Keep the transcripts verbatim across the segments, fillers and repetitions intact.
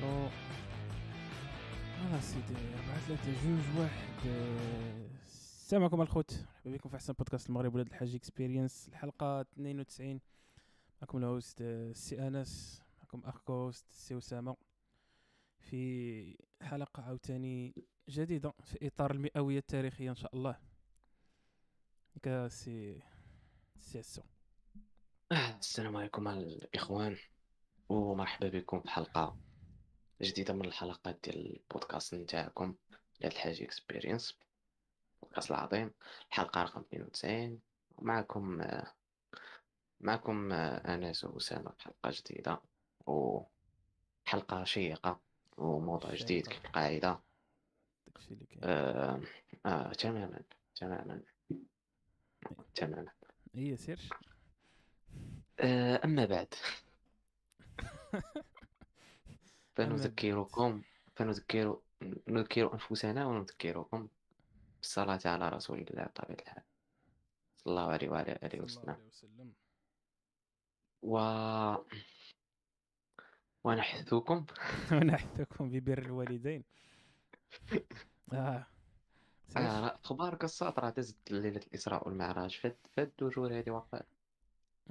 الكرو. اه سيدي بعد ثلاثة جوج واحد. السلام عليكم الخوت، مرحبا بكم في احسن بودكاست المغرب ولاد الحاج اكسبيرينس، الحلقه اثنين وتسعين. معكم الهوست السي انس، معكم اخ كوست السي اسامه، في حلقه عاوتاني جديده في اطار المئويه التاريخيه ان شاء الله. كاسي سيسو السلام عليكم الاخوان، ومرحبا بكم في حلقه جديده من الحلقات ديال البودكاست نتاعكم ديال الحاج اكسبيرينس، بودكاست العظيم، الحلقه رقم اثنين وتسعين. معكم معكم انس واسامه في حلقه جديده وحلقه شيقه وموضوع شيقة. جديد كالقاعده. داكشي اللي كاين. اه, آه، تماما تماما تماما. اي سير. آه، اما بعد فنذكركم فنذكر نذكر انفسنا ونذكركم بالصلاه على رسول الله طبيعة الحال صلى الله عليه وعلى اله وسلم، و ونحثكم ونحثكم ببر الوالدين. اه اه اخبار قصات راه دازت ليله الاسراء والمعراج فهاد فهاد الدجور هادي وقفات.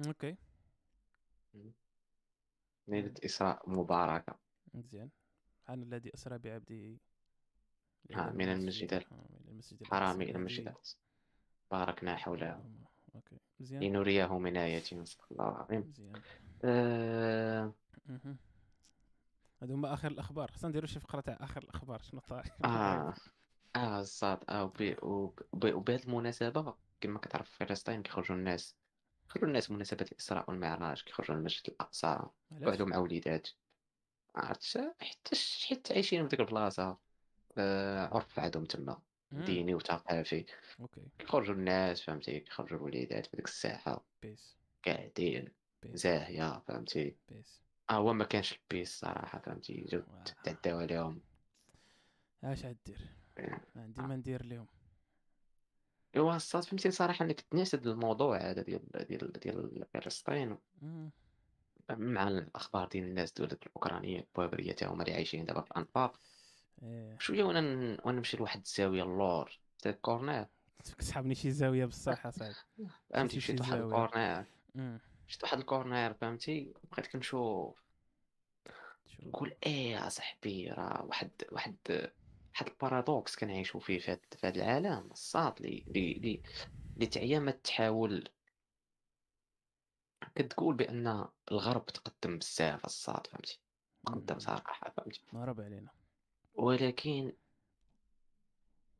اوكي، ليله اسراء مباركه مزيان. عن الذي اسرى بعبده آه من المسجد الحرام الى المسجد الاقصى باركنا حوله لنريه من اياتنا. صدق الله العظيم. آه... هادو هما اخر الاخبار. خصنا نديرو شي فقره تاع اخر الاخبار. شنو طاري؟ اه اه الصاد او بي او بهذه المناسبه كما كتعرف في فلسطين كيخرجوا الناس كيخرجوا الناس مناسبه الاسراء والمعراج، كيخرجوا للمسجد الاقصى وحدهم مع وليدات، عرفتش، حتى حتى عايشين في ديك البلاصه، عرف عندهم تما ديني وثقافي. اوكي، كيخرجوا الناس فهمتي، كيخرجوا الوليدات في ديك الساحه بيس قاعدين زاهيه فهمتي بيس. اه هو ما كانش البيس صراحه فهمتي، جاو تعداو عليهم. اش غدير؟ ما عندي ما ندير لهم. ايوا الصاد فهمتي صراحه انك تناسد الموضوع هذا ديال ديال ديال فلسطين مع الاخبار ديال الناس دولة الاوكرانيه البوابريه تاعهم اللي عايشين دابا في الانفاق شويه. وانا ونمشي لواحد الزاويه اللور تاع الكورنير، كسحبني شي زاويه بالصحه صاحبي فهمتي. مشيت لواحد الكورنير مشيت واحد الكورنير فهمتي، بقيت كنشوف نقول ايه صاحبي راه واحد واحد واحد البارادوكس كنعيشوا فيه في هذا العالم الصاط لي لي لي تعيا تحاول كتقول بان الغرب تقدم بزاف الصاط فهمتي، تقدم صراحه فهمتي ما راه علينا، ولكن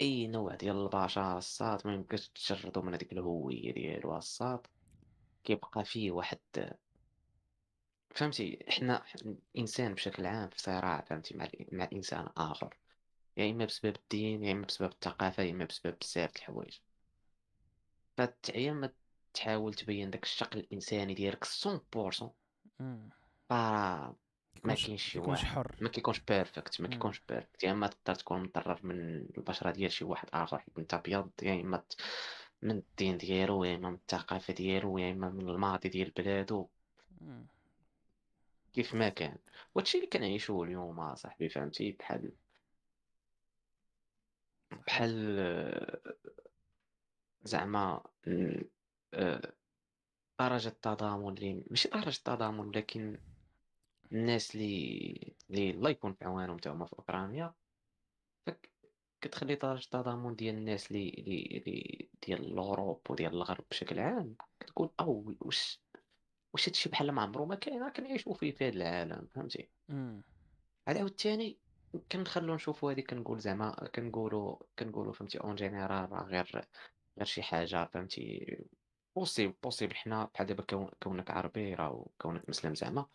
اي نوع ديال البشر الصاط ما يمكنش تشردوا من هذيك الهويه ديالو الصاط، كيبقى فيه واحد فهمتي. حنا الانسان بشكل عام في صراع فهمتي مع مع انسان اخر، يا يعني اما بسبب الدين، يا يعني اما بسبب الثقافه، يا يعني اما بسبب بزاف د الحوايج. فتعيا تحاول تبين داك الشق الانساني ديالك مية بالمية بارا ما كاينش شي واحد ما كيكونش بيرفكت، ما كيكونش بيرفكت، يا اما تقدر تكون متطرف من البشره ديال شي واحد اخر حيت انت ابيض، يا يعني اما من الدين ديالو، يا يعني اما من الثقافه ديالو، يا يعني اما من الماضي ديال بلادو، كيف ما كان. وهادشي اللي كنعيشوه اليوم صاحبي فهمتي، بحال بحال زعما درجة التضامن اللي ماشي درجة التضامن، ولكن الناس اللي اللي الله يكون في عوانهم تاهما في اوكرانيا، فكتخلي درجة التضامن ديال الناس اللي اللي ديال الاوروب وديال الغرب بشكل عام كتقول او واش واش هادشي بحال ما عمرو ما كاين راه كنعيشو فيه في هاد العالم فهمتي. عاد عاوتاني كنخلو نشوفوا هذيك، كنقول زعما كنقولوا كنقولوا فهمتي اون جينيرال راه غير غير شي حاجه فهمتي بوسيبل بوسيبل. حنا بحال دابا كونك عربي راه كونك مسلم زعما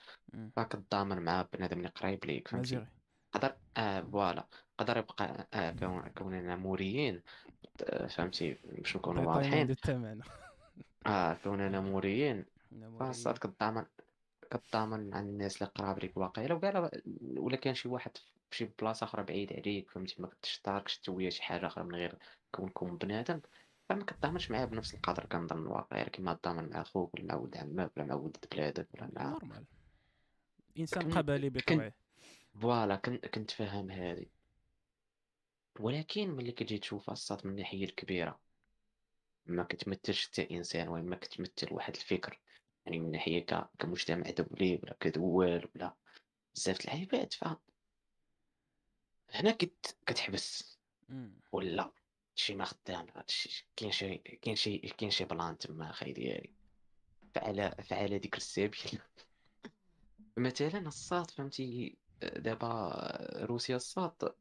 راه كتضامن مع بنادم اللي قريب ليك فهمتي، قدر اه فوالا قدر يبقى اه كون كوننا موريين فهمتي باش نكونوا واضحين اه كوننا موريين خاصك كتضامن كتضامن عن الناس اللي قراب ليك واقيلا، وكاع ولا كان شي واحد شي بلاصه اخرى بعيد عليك فهمتي، ما كتشتاركش انت وياه شي حاجه اخرى من غير كونكم بنادم، فما كتضامنش معاه بنفس القدر كنظن الواقع غير كما تضامن مع اخوك ولا مع ولد عمك ولا مع ولد بلادك ولا مع نورمال انسان قبلي بطبعه. فوالا كنت كنت فاهم هذه. ولكن ملي كتجي تشوفها الصاد من الناحية الكبيرة، ما كتمثلش حتى انسان، وما كتمثل واحد الفكر، يعني من ناحيه ك- كمجتمع دولي ولا كدول ولا بزاف د الحاجات. فهنا كت... كتحبس مم. ولا شي ما خدام، هادشي كاين شي كاين شي كاين شي بلان تما خاي ديالي. فعلى فعلى ذكر السبيل مثلا الصاد فهمتي دابا روسيا الصاد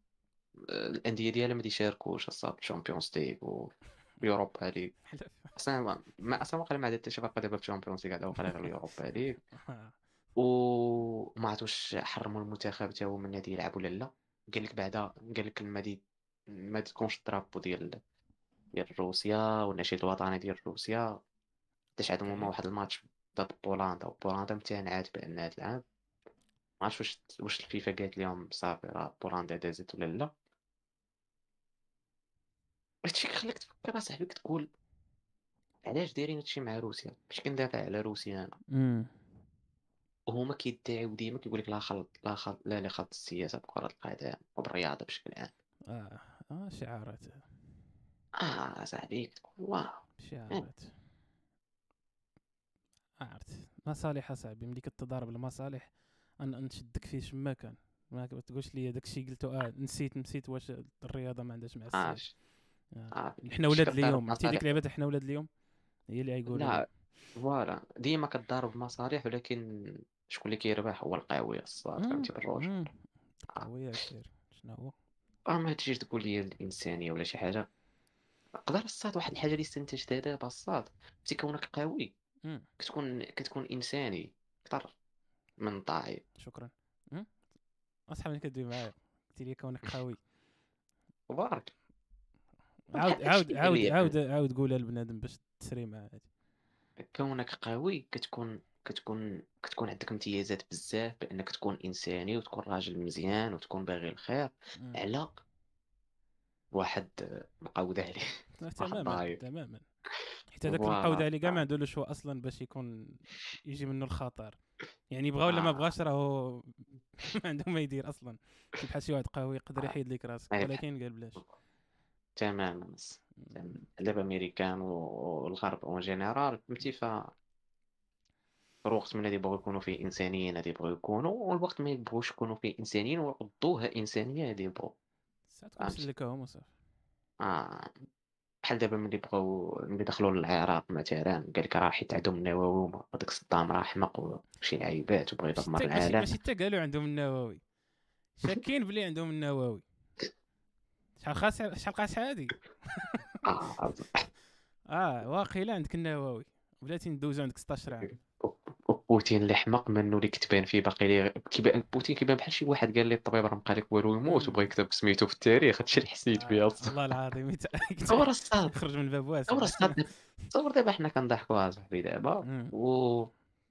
الانديه ديالها ما تيشاركوش الصاد الشامبيونز ليغ ويوروبا ليغ، حلف. اصلا ما ما- اصلا واقيلا ما عاد حتى شي فرقه دابا في الشامبيونز ليغ، هذا واقيلا غير اليوروبا ليغ. وما عرفتوش حرموا المنتخب تا هو من غادي يلعب ولا لا. قال لك بعدا، قال لك ما دي ما تكونش الدرابو ديال ديال روسيا والنشيد الوطني ديال روسيا، حيتاش عندهم هما اوكي واحد الماتش ضد بولندا، وبولندا امتنعت بان هذا العام. ما عرفتش واش واش الفيفا قالت لهم صافي راه بولندا دازت ولا لا. هادشي كيخليك تفكر اصاحبي، كتقول علاش دايرين هادشي مع روسيا؟ باش كندافع على روسيا انا، امم وهما كيدعيو ديما كيقول لك لا خلط لا خلط لا لا خلط السياسه بكره القدم وبالرياضه بشكل عام. اه اه شعارات اه صاحبي كتقول واو إيه، شعارات عرفت مصالح اصاحبي، ملي كتضارب المصالح ان نشدك فيه شما كان، ما تقولش لي داك الشيء قلتو اه نسيت نسيت واش الرياضه ما عندهاش مع اه السياسه. ش- آه. اه حنا باش ولاد كتضارب اليوم، عرفتي ديك مصالح. لعبه حنا ولاد اليوم هي اللي غايقولوا لي. لا فوالا ديما كتضارب مصالح، ولكن شكون اللي كيربح هو القوي الصاد، فهمتي امم بالروج. امم اه قويه السير شنو هو. آه، ما تجيش تقول لي الانسانيه ولا شي حاجه. قدر الصاد واحد الحاجه اللي استنتجتها دابا الصاد، ملي كونك قوي امم كتكون كتكون انساني اكثر من ضعيف. شكرا. امم اصحاب اللي كدوي معايا قلت لي كونك قوي. مبارك عاود هذاك عاود الشيء قال عاود لي عاود يعني عاود قولها لبنادم باش تسري معاه هادي. كونك قوي كتكون كتكون كتكون عندك امتيازات بزاف، بانك تكون انساني وتكون راجل مزيان وتكون باغي الخير امم على واحد آه، مقود عليه آه، واحد تماما ضعيف. تماما، حيت هذاك المقود فوالا عليه كاع ما آه. عنده له شو اصلا باش يكون يجي منه الخطر، يعني بغا ولا ما آه. بغاش راهو ما عنده ما يدير اصلا. شي بحال شي واحد قهوي يقدر آه. يحيد لك راسك، يعني بح- ولكن قال بلاش. تماما مس- تماما. دابا امريكان و- والغرب اون جينيرال فهمتي، ف الوقت من اللي يبغوا يكونوا فيه انسانيين هادي يبغوا يكونوا، والوقت ما يبغوش يكونوا فيه انسانيين ويعضوها انسانيه هادي يبغوا، ساعات تكون فهمتي. سلكهم وصافي. اه بحال دابا ملي بغاو ملي دخلوا للعراق مثلا، قال لك راه حيت عندهم النووي وما- وداك صدام راه حمق وشي عيبات وبغى ماشي يدمر تا ماشي العالم. ماشي تا قالوا عندهم النووي، شاكين بلي عندهم النووي. شحال خاص شحال قاس هادي اه اه واقيلا عندك النووي بلاتي ندوزو عندك ستاشر عام. بوتين اللي حمق منه اللي كتبان فيه باقي لي كيبان بوتين كيبان بحال شي واحد قال لي الطبيب راه مقالك والو يموت وبغى امم يكتب سميتو في التاريخ. هادشي اللي حسيت بيه آه والله العظيم يت- يت- تصور الصاد، يخرج من الباب تصور واسع. الصاد دابا- تصور دابا حنا كنضحكوا على صاحبي دابا امم و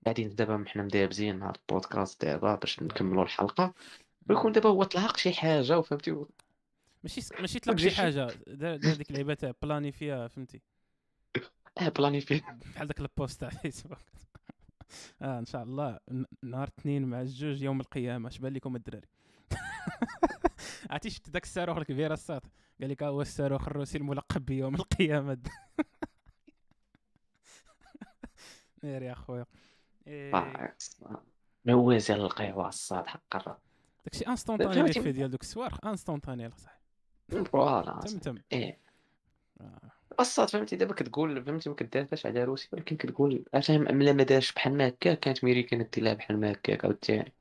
قاعدين دابا حنا مدابزين مع البودكاست دابا باش اه نكملوا الحلقة، ويكون امم دابا هو طلق شي حاجة وفهمتي و- ماشي س- ماشي طلق شي وكجي شي حاجه، دار دار ديك اللعيبه تاع بلاني فيها، فهمتي اه بلاني فيه. بحال داك البوست تاع فيسبوك. اه ان شاء الله ن- نهار الاثنين مع الجوج يوم القيامه. اش بان لكم الدراري؟ عرفتي شفت داك الصاروخ الكبير الساط، قال لك ها هو الصاروخ الروسي الملقب بيوم القيامه. ناري يا خويا. إيه، ما هو زال القهوة الصاد حق الرب داكشي انستونتاني اللي فهمتي. فيه ديال دوك الصواريخ، انستونتاني صح فوالا تم تم. ايه آه. الصاد فهمتي. دابا كتقول فهمتي ما كدافعش على روسيا، ولكن كتقول افهم ملا ما دارش بحال ما هكاك، كانت ميريكان دير بحال ما هكاك عاوتاني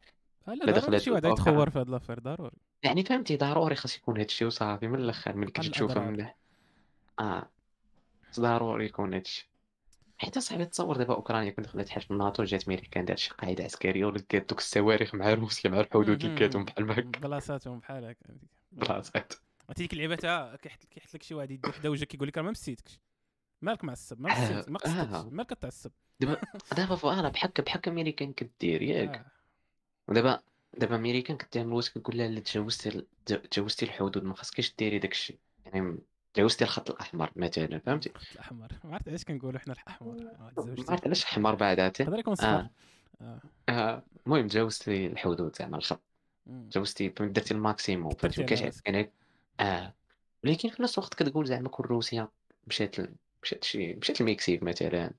آه لا، لا ضروري دخلت شي واحد غيتخور في هاد لافير، ضروري يعني فهمتي. ضروري خاص يكون هادشي وصافي من الاخر، ملي كتجي قل تشوفها الاضرار. من اه ضروري يكون هادشي. حيت صاحبي تصور دابا اوكرانيا كون دخلت حلف الناتو، جات ميريكان دارت شي قاعده عسكريه ولات دارت دوك الصواريخ مع روسيا مع الحدود اللي كاتهم بحال ما هكا بلاصاتهم بحال هكا. آه. بلاصات. عرفتي ديك اللعبه تاع كيحط كيحط لك شي واحد يدي حدا وجهك يقول لك راه ما مسيتكش، مالك معصب، ما مسيت، اه ما قصدتش، آه. مالك كتعصب. دابا دابا فوالا بحال بحال ميريكان كدير ياك. اه ودابا دابا امريكان كتعمل واش كتقول لها لا تجاوزتي ال- تج- تجاوزتي الحدود، ما خاصكيش ديري داكشي، يعني م- تجاوزتي الخط الاحمر مثلا فهمتي. الخط الاحمر، ما عرفت علاش كنقولوا حنا الاحمر، ما ما تزوجتي عرفت علاش الاحمر بعد عرفتي. يقدر يكون صفر. اه اه آه، المهم تجاوزتي الحدود زعما الخط. جوزتي فهمت، درتي الماكسيموم كبرتي فهمتي، على وكتعب راسك. عينك. اه ولكن في نفس الوقت كتقول زعما كون روسيا مشات ل... مشات شي مشات المكسيك مثلا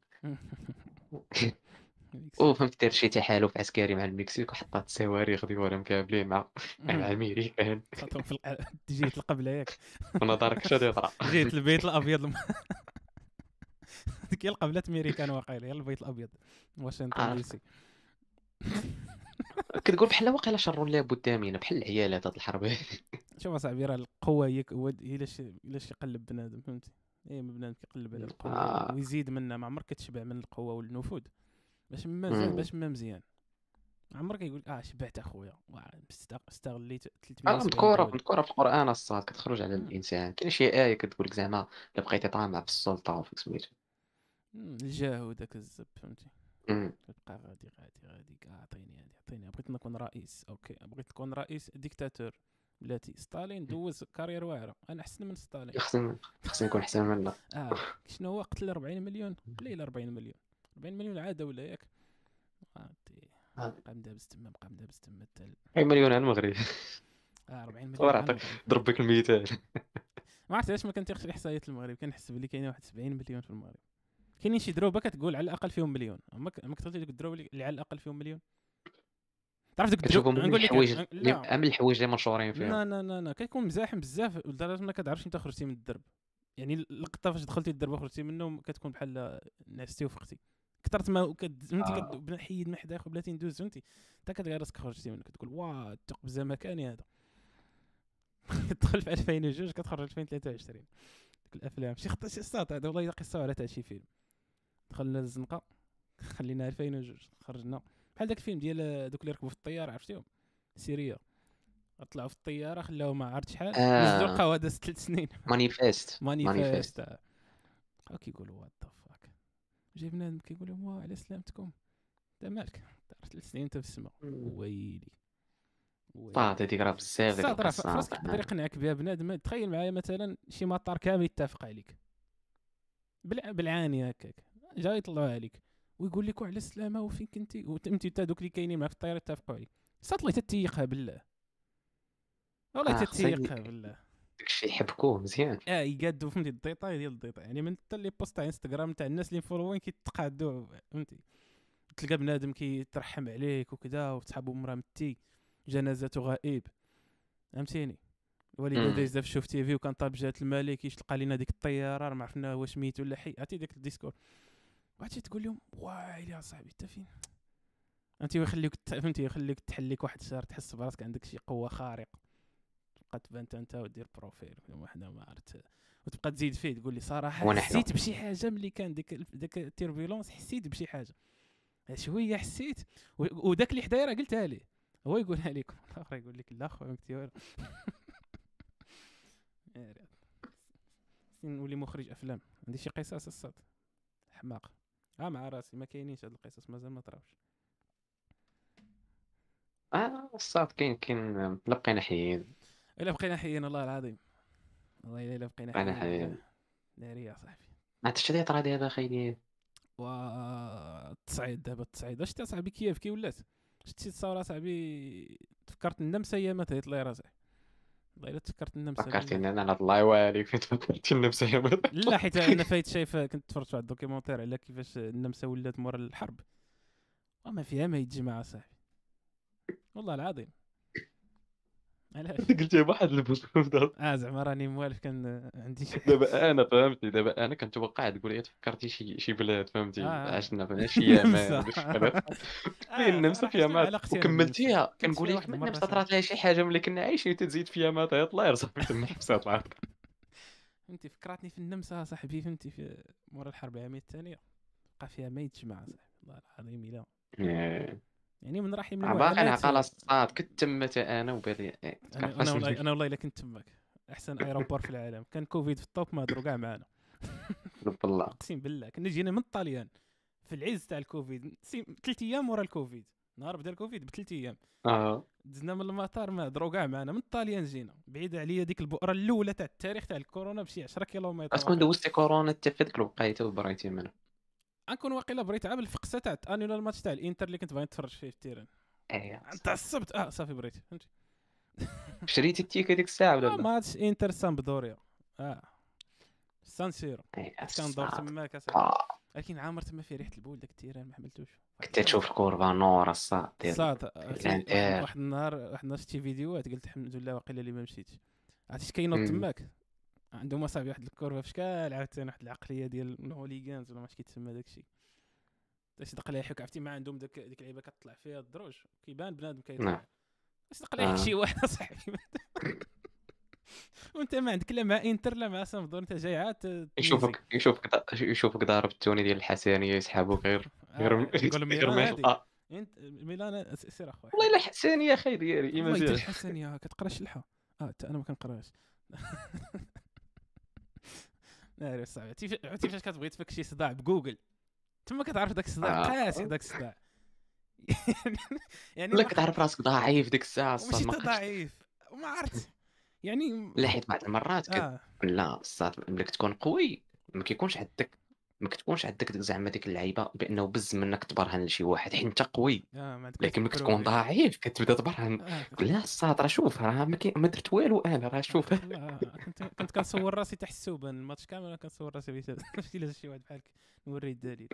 او فهمت، دار شي تحالف عسكري مع المكسيك وحطات الصواريخ ديالها مكاملين مع مع الامريكان، خاطهم في الق- جهه القبله ياك، ونظرك شاد يطرا جهه البيت الابيض ديك هي القبله الميريكان واقيلا، هي البيت الابيض واشنطن دي سي. كتقول بحال واقيلا شر لابد منه، بحال العيالات هاد الحرب هادي. شوف اصاحبي، راه القوه هي ك- ود- هي الا الا يقلب بنادم فهمتي، اي بنادم كيقلب على القوه آه. ويزيد منها، ما عمرك كتشبع من القوه والنفوذ باش ما مزيان، مم. باش ما مزيان عمرك يقول اه شبعت اخويا، استغليت اه ثلاثمائة وسبعين مذكوره دولار. مذكوره في القران الصاد، كتخرج على مم. الانسان. كاين شي ايه كتقول لك زعما الا بقيتي طامع في السلطه وفيك سميتو مم، الجاه وداك الزب فهمتي، مم. كتبقى غادي غادي غادي كاع، عطيني هادي عطيني، بغيت نكون رئيس اوكي، بغيت نكون رئيس ديكتاتور بلاتي. ستالين دوز كارير واعره، انا احسن من ستالين. خصني خصني نكون احسن منه. اه شنو هو قتل أربعين مليون، قليل أربعين مليون، أربعين مليون عاده ولا ياك، عرفتي آه. بقى مدابز تما، بقى مدابز تما حتى ل- أربعين مليون على المغرب اه أربعين مليون صور، على عطاك المغرب. ضرب بك المثال. ما عرفت علاش ما كنتيخش الاحصائيات المغرب، كنحس بلي كاينه واحد سبعين مليون في المغرب، كاينين شي دروبه كتقول على الاقل فيهم مليون، اما ك- اما كتقول ديك الدروبه اللي اللي على الاقل فيهم مليون، تعرف ديك الدروب كتشوفهم من نقول لك الحوايج اللي- لا من الحوايج اللي منشورين فيهم. لا لا لا لا كيكون مزاحم بزاف لدرجه ما كتعرفش انت خرجتي من الدرب، يعني اللقطه فاش دخلتي الدرب وخرجتي منه كتكون بحال نعستي وفقتي، كثرت ما كد- فهمتي آه. كد- حيد ما حدا ياخذ بلاتي ندوز فهمتي، حتى كتلقى راسك خرجتي منه كتقول واه التقبزه مكاني هذا تدخل في ألفين وجوج كتخرج ألفين وثلاثة وعشرين، ديك الافلام شي خط شي ساط هذا، والله الا قصه على تاع شي فيلم، دخلنا للزنقه خلينا ألفين وجوج، خرجنا بحال داك الفيلم ديال دوك اللي ركبوا في الطياره عرفتيهم، سيريا طلعوا في الطياره خلاو ما عرفت شحال، نزلوا اه لقاو هذا ثلاث سنين مانيفيست مانيفيست. مانيفيست. بقاو كيقولوا وات ذا فاك، جبنا لهم كيقول لهم واه على سلامتكم، انت مالك دار ثلاث سنين انت في السما، ويلي ويلي. فاضي ديك راه بزاف ديك الصادره القصه فراسك تقدر عطاها. يقنعك بها بنادم، تخيل معايا مثلا شي مطار كامل يتفق عليك بالع... بالعاني هكاك، جاي يطلعوا عليك ويقول لك وعلى السلامه وفين كنتي وانت حتى دوك اللي كاينين معاك في الطياره اتفقوا عليك، سات لي تتيقها بالله، والله اه خصها تتيقها دي- بالله. داكشي يحبكوه مزيان. اه يقادو فهمتي الديطاي ديال الديطاي، يعني من حتى لي بوست تاع انستغرام تاع الناس اللي مفولوين كيتقادو فهمتي، تلقى بنادم كيترحم عليك وكذا، وتسحبو مرامتي جنازته غائب فهمتيني، الوالده امم دايزه في شوف تي في، وكان طالب جلاله الملك كيش تلقى لينا ديك الطياره راه ما عرفنا واش ميت ولا حي، عرفتي داك الديسكور، وعرفتي تقول لهم وايلي يا صاحبي انت فين انت، ويخليك ت- فهمتي يخليك تحليك واحد الشهر، تحس براسك عندك شي قوه خارقه، تبقى تبان انت انت ودير بروفيل ولا وحده ما عرفت، وتبقى تزيد فيه تقول لي صراحه ونحن حسيت بشي حاجه ملي كان ديك ال- ديك التيربيلونس، حسيت بشي حاجه شويه حسيت و- وداك اللي حدايا راه قلتها ليه، هو يقولها ليكم الاخر يقول لك لا خويا ما كنتي والو. يعني خصني نولي مخرج افلام، عندي شي قصص الصاد حماق اه مع راسي، ما كاينينش هاد القصص مازال ما طراوش. اه الصاد كاين كاين لا بقينا حيين الا بقينا حيين الله العظيم، والله الا بقينا بقينا حيين حيين. ولا ناري يا صاحبي. ما تشتري طرا دابا خيدي. و التصعيد دابا، التصعيد واش تا صاحبي كيف كي ولات، شتي الصوره صاحبي تفكرت النمسا هي ما تهيط لي راسي، والله الا تفكرت النمسا فكرتي بالله، ان انا على الله يواليك فين فكرتي نفسي يا ولد. لا حيت انا فايت شايف، كنت تفرجت على الدوكيومونتير على كيفاش النمسا ولات مورا الحرب، وما فيها ما يتجمع صاحبي والله العظيم، علاش قلتي واحد البوصوف دابا اه زعما راني موالف كان عندي شي حاجه دابا انا فهمتي، دابا انا كنتوقع تقول لي فكرتي شي شي بلاد فهمتي، اه عشنا فيها شي يمن نمسا ولا شي بلاد، قلتي اه النمسا في راه شنو يامات علاقتي انا بالنمسا، وكملتيها. كنت كنقول فيها لك واحد ما المره النمسا صاحبي طرات لها شي حاجه ملي كنا عايشين تتزيد في يامات، يطلع يا صاحبي تما حبسها طلعت. فهمتي، فكرتني في النمسا صاحبي فهمتي، في مورا الحرب العالميه الثانيه بقى فيها ما يتجمع صاحبي والله العظيم، الا آه. يعني من رحم باقي الوعلات العقل الصاد كنت تمت انا وبادي إيه، انا انا كنقسم والله لك انا والله الا كنت تماك، احسن ايروبور في العالم كان كوفيد في الطوب ما هضروا كاع معانا رب الله. اقسم بالله كنا جينا من الطليان في العز تاع الكوفيد، ثلاث ايام ورا الكوفيد، نهار بدا الكوفيد بثلاث ايام اه دزنا من المطار ما هضروا كاع معانا، من الطليان جينا، بعيد عليا ديك البؤره الاولى تاع التاريخ تاع الكورونا بشي عشرة كيلومتر غتكون واقيلا، دوزتي كورونا حتى في ديك الوقيته وبريتي منها. غنكون واقيلا بريت عام الفقسه تاع انيولا الماتش تاع الانتر اللي كنت باغي نتفرج فيه في التيران تعصبت اه صافي بريت فهمتي. شريتي التيكه ديك الساعه ولا لا؟ ماتش انتر سامبدوريا اه سان سيرو كندور تما كاع، لكن عامر تما فيه ريحه البول داك التيران ما حملتوش. كنت تشوف الكوربه نور الصاد ديال صاد. واحد النهار واحد النهار شتي فيديوهات قلت الحمد لله واقيلا اللي ما مشيتش. عرفتي كاينوض تماك عندهم صافي واحد الكوربه في شكال عاوتاني واحد العقليه ديال الهوليغانز ولا ما عرفتش كيتسمى داك الشيء. اش دق ليحك عرفتي ما عندهم داك ديك اللعيبه كتطلع فيها الدروج كيبان بنادم كيطلع. اش دق ليحك شي واحد اصاحبي وانت ما عندك لا مع انتر لا مع سامدور، انت جاي عاد يشوفك يشوفك يشوفك ضارب التوني ديال الحسانيه يسحبوا غير غير غير ما انت ميلان سير اخويا والله الا الحسانيه خير ديالي اي مزيان الحسانيه كتقرا الشلحه اه حتى انا ما كنقراش ناري صعيب. عرفتي فاش كتبغي تفك شي صداع بجوجل تما كتعرف داك الصداع قاسي داك الصداع يعني ولا كتعرف راسك ضعيف ديك الساعه الصاد ماشي ضعيف وما عرفتش يعني لا حيت بعض المرات كت... آه. لا الصاد ملي كتكون قوي ما كيكونش عندك ما كتكونش عندك زعما ديك اللعيبه بانه بز منك تبرهن لشي واحد حيت انت قوي آه، لكن ملي كتكون ضعيف كتبدا تبرهن آه. لا الصاد راه شوف راه ما, كي... ما درت والو انا راه شوف آه. كنت كنت كنصور راسي تحت السوبان الماتش كامل كنصور راسي بيت شفتي لازم شي واحد بحالك نوري الدليل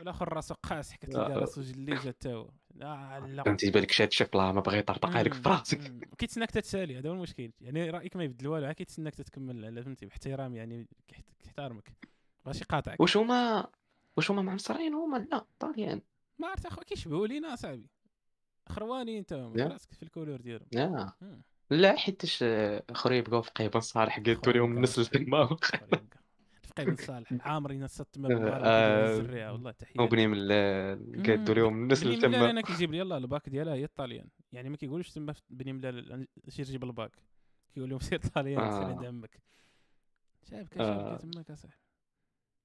والاخر راسو قاس كتلقى راسو جليجه حتى هو لا فهمتي بالك شاد شفلا ما بغى يطرطق عليك في راسك كيتسناك تتسالي هذا هو المشكل يعني رايك ما يبدل والو عا كيتسناك تتكمل فهمتي باحترام يعني كيحترمك ماشي قاطعك. واش هما واش هما معنصرين هما لا طاليان ما عرفت اخو كيشبهوا لينا اصاحبي خرواني انت راسك في الكولور ديالهم لا لا حيتاش خريب قاف قيبان صالح قالتو لهم نسل تما قيبن صالح عامرين السط ما بالزريه والله تحيه وبني من قادوا لهم الناس اللي تما انا كيجيب لي يلاه الباك ديالها هي الطاليان يعني ما كيقولوش تما بني ملال سير جيب الباك كيقول لهم سير طاليان سير عند عمك شايف كاشاف تماك اصاحبي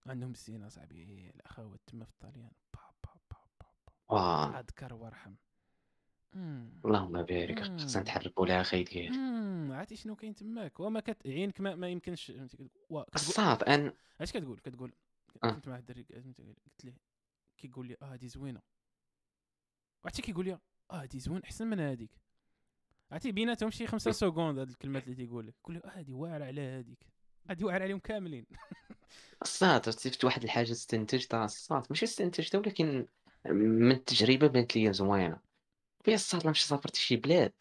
عندهم السينا اصاحبي الاخوات تما في الطاليان با با با با واه اذكر وارحم اللهم بارك خصنا نتحركوا لها خاي ديالي عرفتي شنو كاين تماك وما كت عينك ما, ما يمكنش الصاد ان اش كتقول كتقول كنت مع الدري قلت ليه كيقول لي اه هذه زوينه عرفتي كيقول لي اه هذه زوين احسن من هذيك عرفتي بيناتهم شي خمسة سكوند هاد الكلمات اللي تيقول لك قول له اه هذه واعره على هذيك هادي واعره عليهم كاملين الصاد شفت واحد الحاجه استنتجتها الصاد ماشي استنتجتها ولكن من التجربه بانت لي زوينه فيا الصاد ماشي سافرت شي بلاد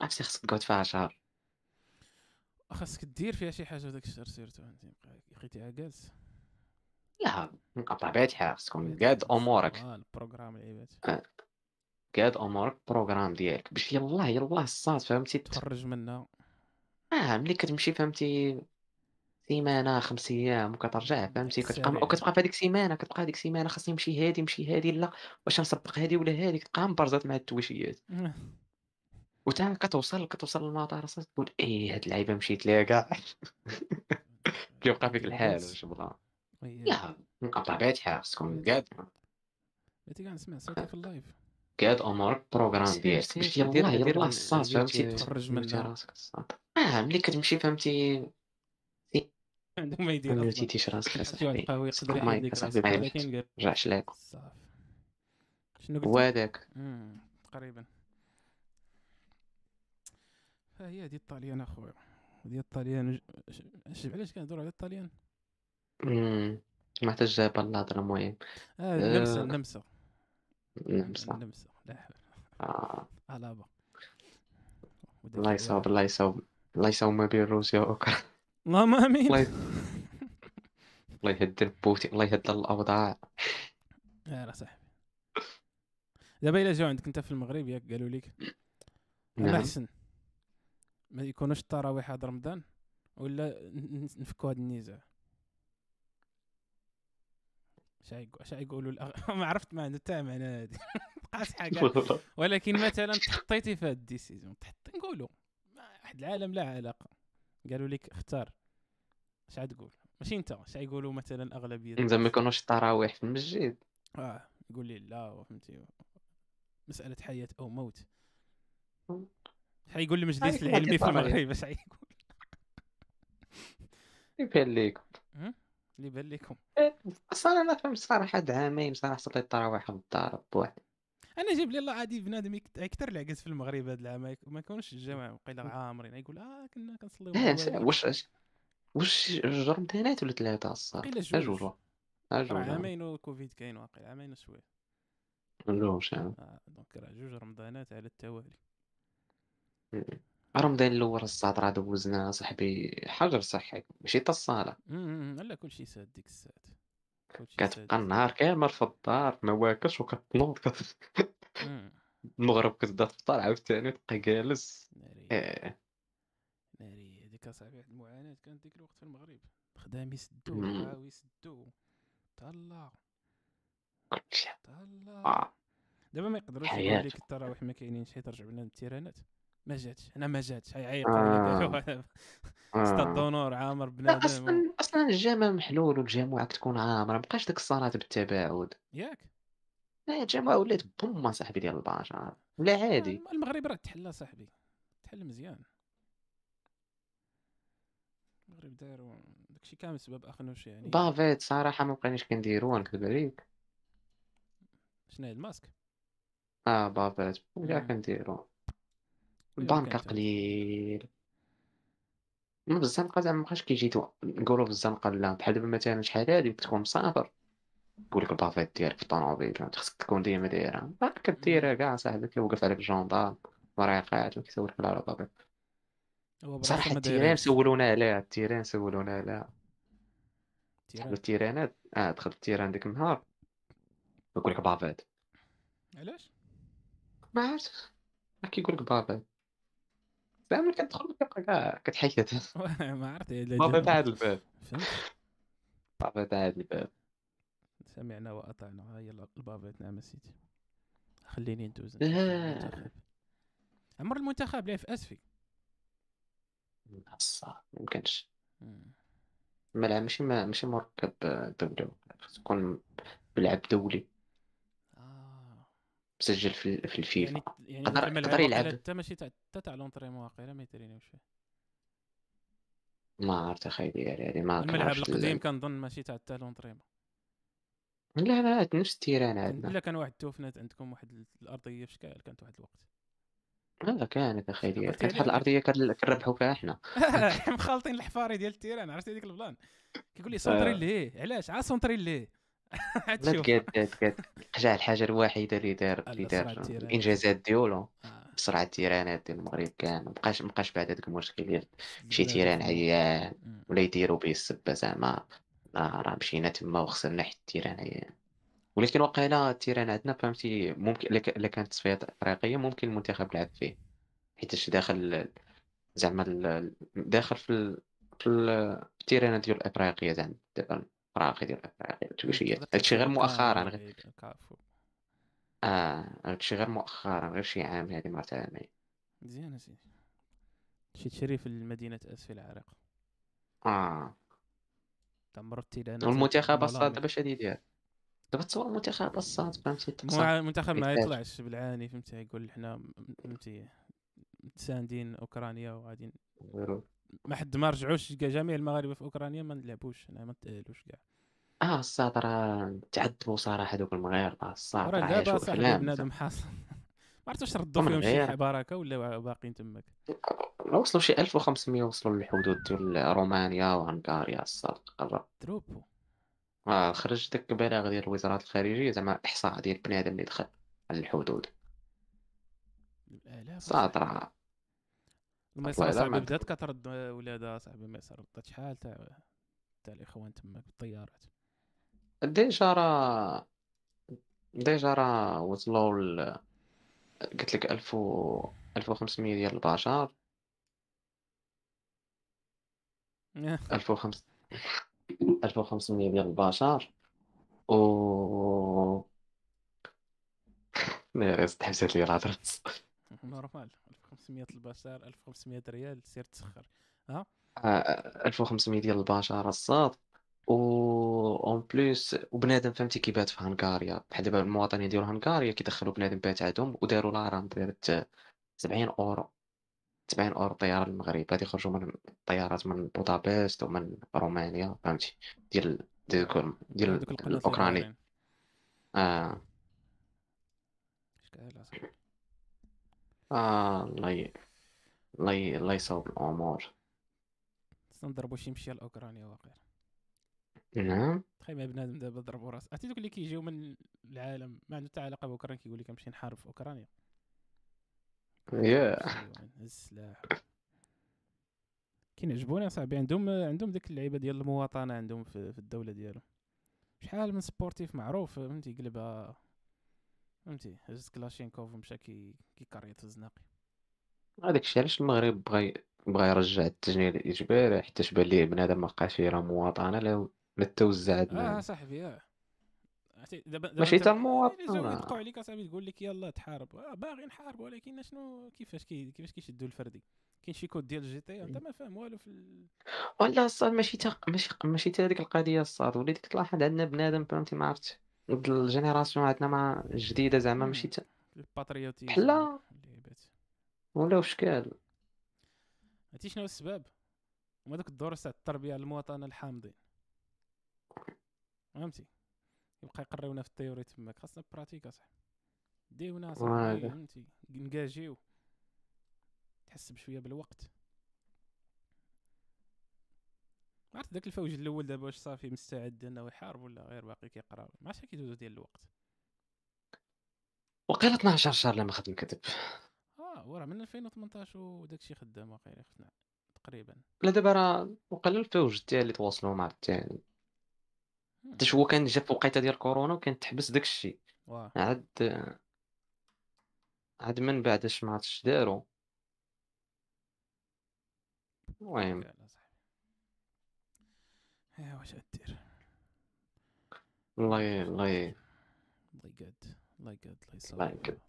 عرفتي خصك تقعد فيها شهر خاصك دير فيها شي حاجه داك الشهر سيرتو انت بقيتي عا جالس لا طبيعي خاصكم قاد امورك اه البروغرام العيبات قاد امورك البروغرام ديالك باش يلاه يلاه الصاد فهمتي تخرج منها اه ملي كتمشي فهمتي سيمانه خمس ايام وكترجع فهمتي كتقام وكتبقى في هذيك السيمانه كتبقى هذيك السيمانه خاصني نمشي هادي نمشي هادي لا واش نسبق هادي ولا هادي كتبقى مبرزات مع التويشيات وتا كتوصل كتوصل للمطار صافي تقول ايه هاد اللعيبه مشيت ليها كاع كيبقى فيك الحال واش بلا لا طبيعي خاصكم كاد انت كاع نسمع صوتي في اللايف كاد امورك بروغرام ديالك باش يلاه يلاه الصاد فهمتي تخرج من راسك الصاد اه ملي كتمشي فهمتي عندهم ما يدير اصلا تيتيش راسك اصاحبي يقدر يعطيك صافي ولكن رجعش ليك صافي شنو قلت هذاك تقريبا ها هي هذه الطاليان اخويا هذه الطاليان علاش كنهضروا على الطاليان امم ما حتى جابها الهضره المهم اه اللمسه اللمسه اللمسه اللمسه لا حول اه الابا الله يصاوب الله يصاوب الله يصاوب ما بين روسيا واوكرانيا اللهم امين الله يهدل بوتي الله يهدل الاوضاع اه راه صاحبي دابا الا جاو عندك انت في المغرب ياك قالوا لك انا احسن ما يكونوش التراويح هاد رمضان ولا نفكوا هاد النزاع شاي شاي يقولوا الأغ... ما عرفت ما عنده حتى معنى هادي بقات حاجه ولكن مثلا تحطيتي في هاد الديسيزيون تحط نقولوا واحد العالم لا علاقه قالوا لك اختار اش غتقول ماشي انت اش غيقولوا مثلا اغلبيه زعما ما يكونوش التراويح في المسجد اه يقول لي لا فهمتي مساله حياه او موت حيقول المجلس العلمي في المغرب اش غيقول اللي بان ليكم اللي بان ليكم اصلا انا فهمت صراحه هاد عامين صراحه صليت التراويح في الدار بوحدي انا جاب لي الله عادي بنادم يكثر لعكس في المغرب هذا العام ما كانوش الجامع وقيل عامرين يقول اه كنا كنصليو. واش واش جرب ثلاثه ولا ثلاثه الصار اجوج اجوج عامين وكوفيد كاين واقيلا عامين وشويه نلوم شحال دونك راه جوج رمضانات على التوالي. رمضان الاول الصاد راه دوزنا صاحبي حجر صحي ماشي تا الصاله لا كلشي ساد ديك الساعات كتبقى النهار كامل في الدار ما واكلش وكتنوض كت... المغرب كتبدا تفطر عاوتاني تبقى جالس ناري آه. ناري هذيك اصاحبي واحد المعاناه كانت ديك الوقت في المغرب خدام يسدو عاو يسدو طلع كلشي طلع دابا ما يقدروش يقول لك التراويح ما كاينينش حيت رجعنا للتيرانات ما جاتش انا ما جاتش هيعيط عليا استاد دونور عامر بنادم اصلا اصلا الجامع محلول والجامعه كتكون عامره مابقاش ديك الصلاه بالتباعد ياك لا الجامعه ولات بوم صاحبي ديال الباشا ولا عادي المغرب راه تحلى صاحبي تحل مزيان المغرب داروا داكشي كامل سبب اخنوش يعني بافيت صراحه ما بقيناش كنديرو نكذب عليك شنو هاد الماسك اه بافيت ولا كنديرو البانكا قليل ما بالزنقه زعما مابقاش كيجي نقولوا بالزنقه لا بحال دابا مثلا شحال هادي كتكون مسافر يقول لك البافيت ديالك في الطونوبيل خصك تكون ديما دايرها ما كديرها كاع صاحبي كيوقف عليك الجندار وريقات وكيسولك على البابيت صراحه التيران سولونا عليها التيران سولونا عليها التيرانات اه دخلت التيران ديك النهار يقول لك بافيت علاش ما عرفتش كيقول لك بابا زعما كتدخل كتبقى كاع كتحيد ما عرفت بابا تاع هاد الباب فهمت بابا تاع هاد الباب سمعنا واطعنا ها يلا البابا تاع مسيتي خليني ندوز عمر المنتخب لا في اسفي صح ممكنش الملعب ماشي ماشي مركب دولي تكون ملعب دولي مسجل في في الفيفا يعني يقدر يلعب حتى ماشي حتى تاع لونطريمون واقيلا ما يترينيوش فيه ما عرفت اخاي ديالي هادي ما كنعرفش الملعب القديم كنظن ماشي تاع حتى لونطريمون لا لا نفس التيران عندنا لا كان واحد التوفنات عندكم واحد الارضيه في شكال كانت واحد الوقت لا كانت اخاي ديالي كانت واحد الارضيه كنربحوا فيها حنا مخالطين الحفاري ديال التيران عرفتي هذيك البلان كيقول لي سونطري ليه علاش عا سونطري ليه لا تقاد تقاد تقجع الحاجه الوحيده اللي دار اللي دار الانجازات ديالو بسرعه التيرانات ديال المغرب كان مابقاش مابقاش بعد هذاك المشكل ديال شي تيران عيان ولا يديروا به السبه زعما راه مشينا تما وخسرنا حيت التيران عيان ولكن وقيلا التيران عندنا فهمتي ممكن الا كانت تصفيات افريقيه ممكن المنتخب لعب فيه حيت داخل زعما داخل في في التيرانات ديال الافريقيه زعما دابا راقي ديال الافريقيا التونسيه هادشي غير مؤخرا غير كافو اه هادشي غير مؤخرا غير شي عام هادي مرت عامين مزيان اسيدي مشيت شريف لمدينه اسفي العريق اه دمرتي لنا المنتخب الصاد دابا شنو يدير دابا تصور المنتخب الصاد فهمتي المنتخب ما يطلعش بالعاني فهمتي يقول حنا فهمتي متساندين اوكرانيا وغادي ما حد ما رجعوش جميع المغاربه في اوكرانيا ما نلعبوش انا ما نتاهلوش كاع اه الصاد راه تعذبوا صراحه دوك المغاربه الصاد راه دابا صاحبي بنادم حاصل ما عرفتش ردوا فيهم شي بركه ولا باقيين تماك وصلوا شي ألف وخمسمية وصلوا للحدود ديال رومانيا وهنغاريا الصاد قرب تروبو اه خرج داك البلاغ ديال وزاره الخارجيه زعما احصاء ديال بنادم اللي دخل على الحدود الاف الصاد راه المصر صاحبي بدات كترد ولادها صاحبي مصر ردات شحال تاع تاع الاخوان تماك بالطيارات ديجا راه ديجا راه وصلوا ل قلت لك ألف و ألف وخمسمية ديال البشر ألف وخمسمية ألف وخمسمية ديال البشر و ناري استحبست لي الهضره نورمال ألف وخمسمية البشر ألف وخمسمية ريال سير تسخر ها ألف وخمسمية ديال البشر الصاد و اون بليس وبنادم فهمتي كيبات في هنغاريا بحال دابا المواطنين ديال هنغاريا كيدخلوا بنادم بات عندهم وداروا لارام دارت سبعين اورو سبعين اورو طياره للمغرب غادي يخرجوا من الطيارات من بودابست ومن رومانيا فهمتي ديال ديال ديال الاوكراني اه اشكال يا صاحبي. آه الله ي... الله ي... الله يصوب الأمور. تنضرب واش يمشي لأوكرانيا واقيلا. نعم تخيل مع بنادم دابا ضربوا راس. عرفتي دوك اللي كيجيو من العالم ما عنده حتى علاقة بأوكرانيا كيقول لك نمشي نحارب في أوكرانيا. ياه السلاح كينعجبوني صاحبي. عندهم عندهم ديك اللعيبة ديال المواطنة عندهم في, في الدولة ديالهم. شحال من سبورتيف معروف فهمتي قلبها فهمتي هز كلاشينكوف ومشى كي كيكريط في الزناقي. هذاك الشيء علاش المغرب بغى بغى يرجع التجنيد الإجباري حيت بان ليه بنادم ما بقاش راه مواطنة لا حتى وزعت. اه صاحبي اه ماشي حتى المواطنة يدقوا عليك اصاحبي تقول لك يلا تحارب. آه باغي نحارب ولكن شنو كيفاش كي كيفاش كيشدوا الفردي. كاين شي كود ديال الجي تي انت ما فاهم والو في ال... والله الصاد ماشي تا ماشي ماشي تا هذيك القضيه الصاد وليت كتلاحظ عندنا بنادم فهمتي ما عرفتش ضد الجينيراسيون عندنا ما جديده زعما ماشي تا الباتريوتيزم بحال ولا واش كال. عرفتي شنو السبب؟ هما دوك الدروس تاع التربيه المواطنه الحامضين فهمتي يبقى يقريونا في التيوري تماك خاصنا البراتيك اصاحبي ديونا اصاحبي فهمتي نجاجيو تحس بشويه بالوقت. عرفت داك الفوج الاول دابا واش صافي مستعد انه يحارب ولا غير باقي كيقرا ما عرفتش كيدوزو ديال الوقت وقيله اثنا عشر شهر لا ما خدم كتب. اه وراه من ألفين وثمنطاش وداكشي خدام واقيلا خصنا تقريبا لا دابا راه وقيلا الفوج ديال اللي تواصلوا مع الثاني حتى هو كان جا في وقيته ديال كورونا وكانت تحبس داكشي عاد عاد من بعد اش ما عرفتش داروا. المهم ايوا واش غدير والله والله لايكاد لايكاد لايصاب لايكاد.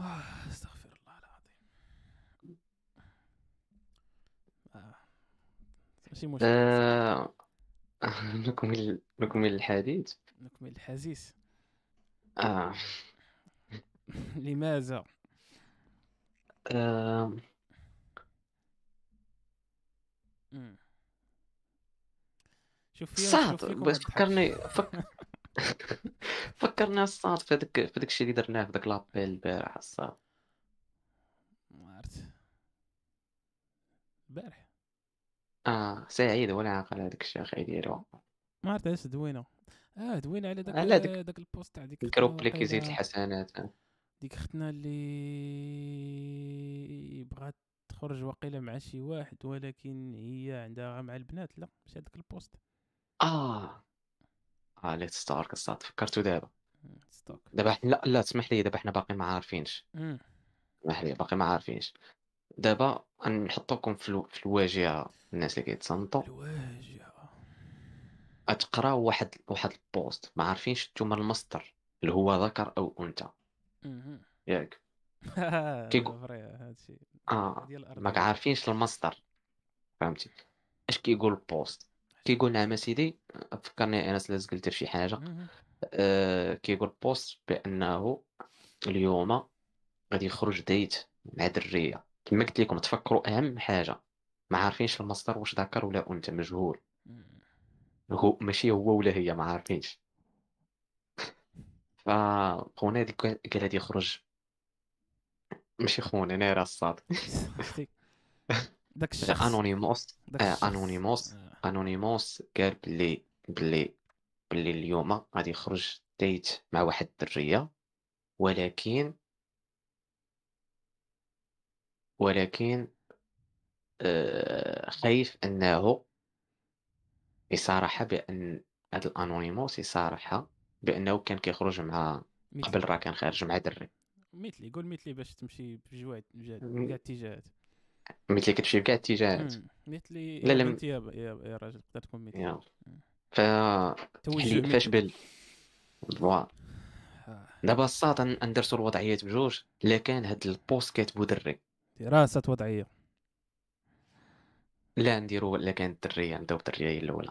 اه استغفر الله العظيم. اه ماشي مشكل. آه... نكمل نكمل الحديث نكمل الحديث. اه لماذا آه... شوف صاد بس فكرني فك... فكرني الصاد في هذاك في داك الشيء اللي درناه في داك لابيل البارح الصاد ما عرفت البارح اه سعيد ولا عاقل هذاك الشيء اخي يديرو ما عرفت علاش دوينا. اه دوينا على داك على داك, داك البوست تاع ديك الجروب اللي كيزيد الحسنات ديك اختنا اللي بغات تخرج وقيله مع شي واحد ولكن هي عندها مع البنات لا مش هذاك البوست. اه اه ليت ستارك الصاد فكرتو دابا ستارك دابا لا لا اسمح لي دابا حنا باقي ما عارفينش اسمح لي باقي ما عارفينش دابا نحطوكم في, الو... في الواجهه الناس اللي كيتصنتوا الواجهه تقراو واحد واحد البوست ما عارفينش نتوما المصدر اللي هو ذكر او انثى ياك كيقول هادشي اه ماك عارفينش المصدر فهمتي اش كيقول البوست كيقول نعم سيدي فكرني انا لازم قلت شي حاجه. آه كيقول البوست بانه اليوم غادي يخرج ديت مع دريه كما قلت لكم تفكروا اهم حاجه ما عارفينش المصدر واش ذكر ولا انثى مجهول هو ماشي هو ولا هي ما عارفينش فخونا ديك قال غادي يخرج ماشي خونا انا راه الصاد داك الشخص انونيموس انونيموس انونيموس قال بلي بلي بلي اليوم غادي يخرج ديت مع واحد الدريه ولكن ولكن آه خايف انه يصارحها بان هذا الانونيموس يصارحها بانه كان كيخرج مع قبل راه كان خارج مع دري مثلي قول مثلي باش تمشي بجوع كاع الاتجاهات مثلي كتمشي بكاع الاتجاهات مثلي لا لا يا راجل تقدر تكون مثلي ف فاش بال فوا دابا الصاد ندرسو الوضعيات بجوج لا كان هاد البوست كاتبو دري دراسه وضعيه لا نديرو لا كانت الدريه نبداو بالدريه الاولى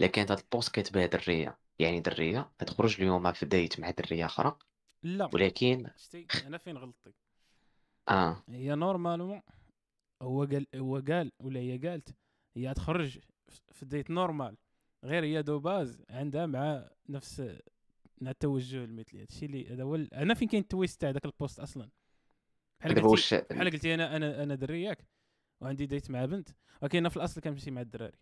لا كانت هاد البوست كاتبها دريه يعني دريه غتخرج اليوم في ديت مع دريه اخرى لا ولكن شتي انا فين غلطتي. اه هي نورمالمون هو قال هو قال ولا هي قالت هي غتخرج في ديت نورمال غير هي دو باز عندها مع نفس نعطيو وجه لمثل هادشي اللي هذا هو انا فين كاين التويست تاع داك البوست اصلا. بحال قلتي بحال قلتي انا انا انا دري ياك وعندي ديت مع بنت، ولكن انا في الاصل كنمشي مع الدراري.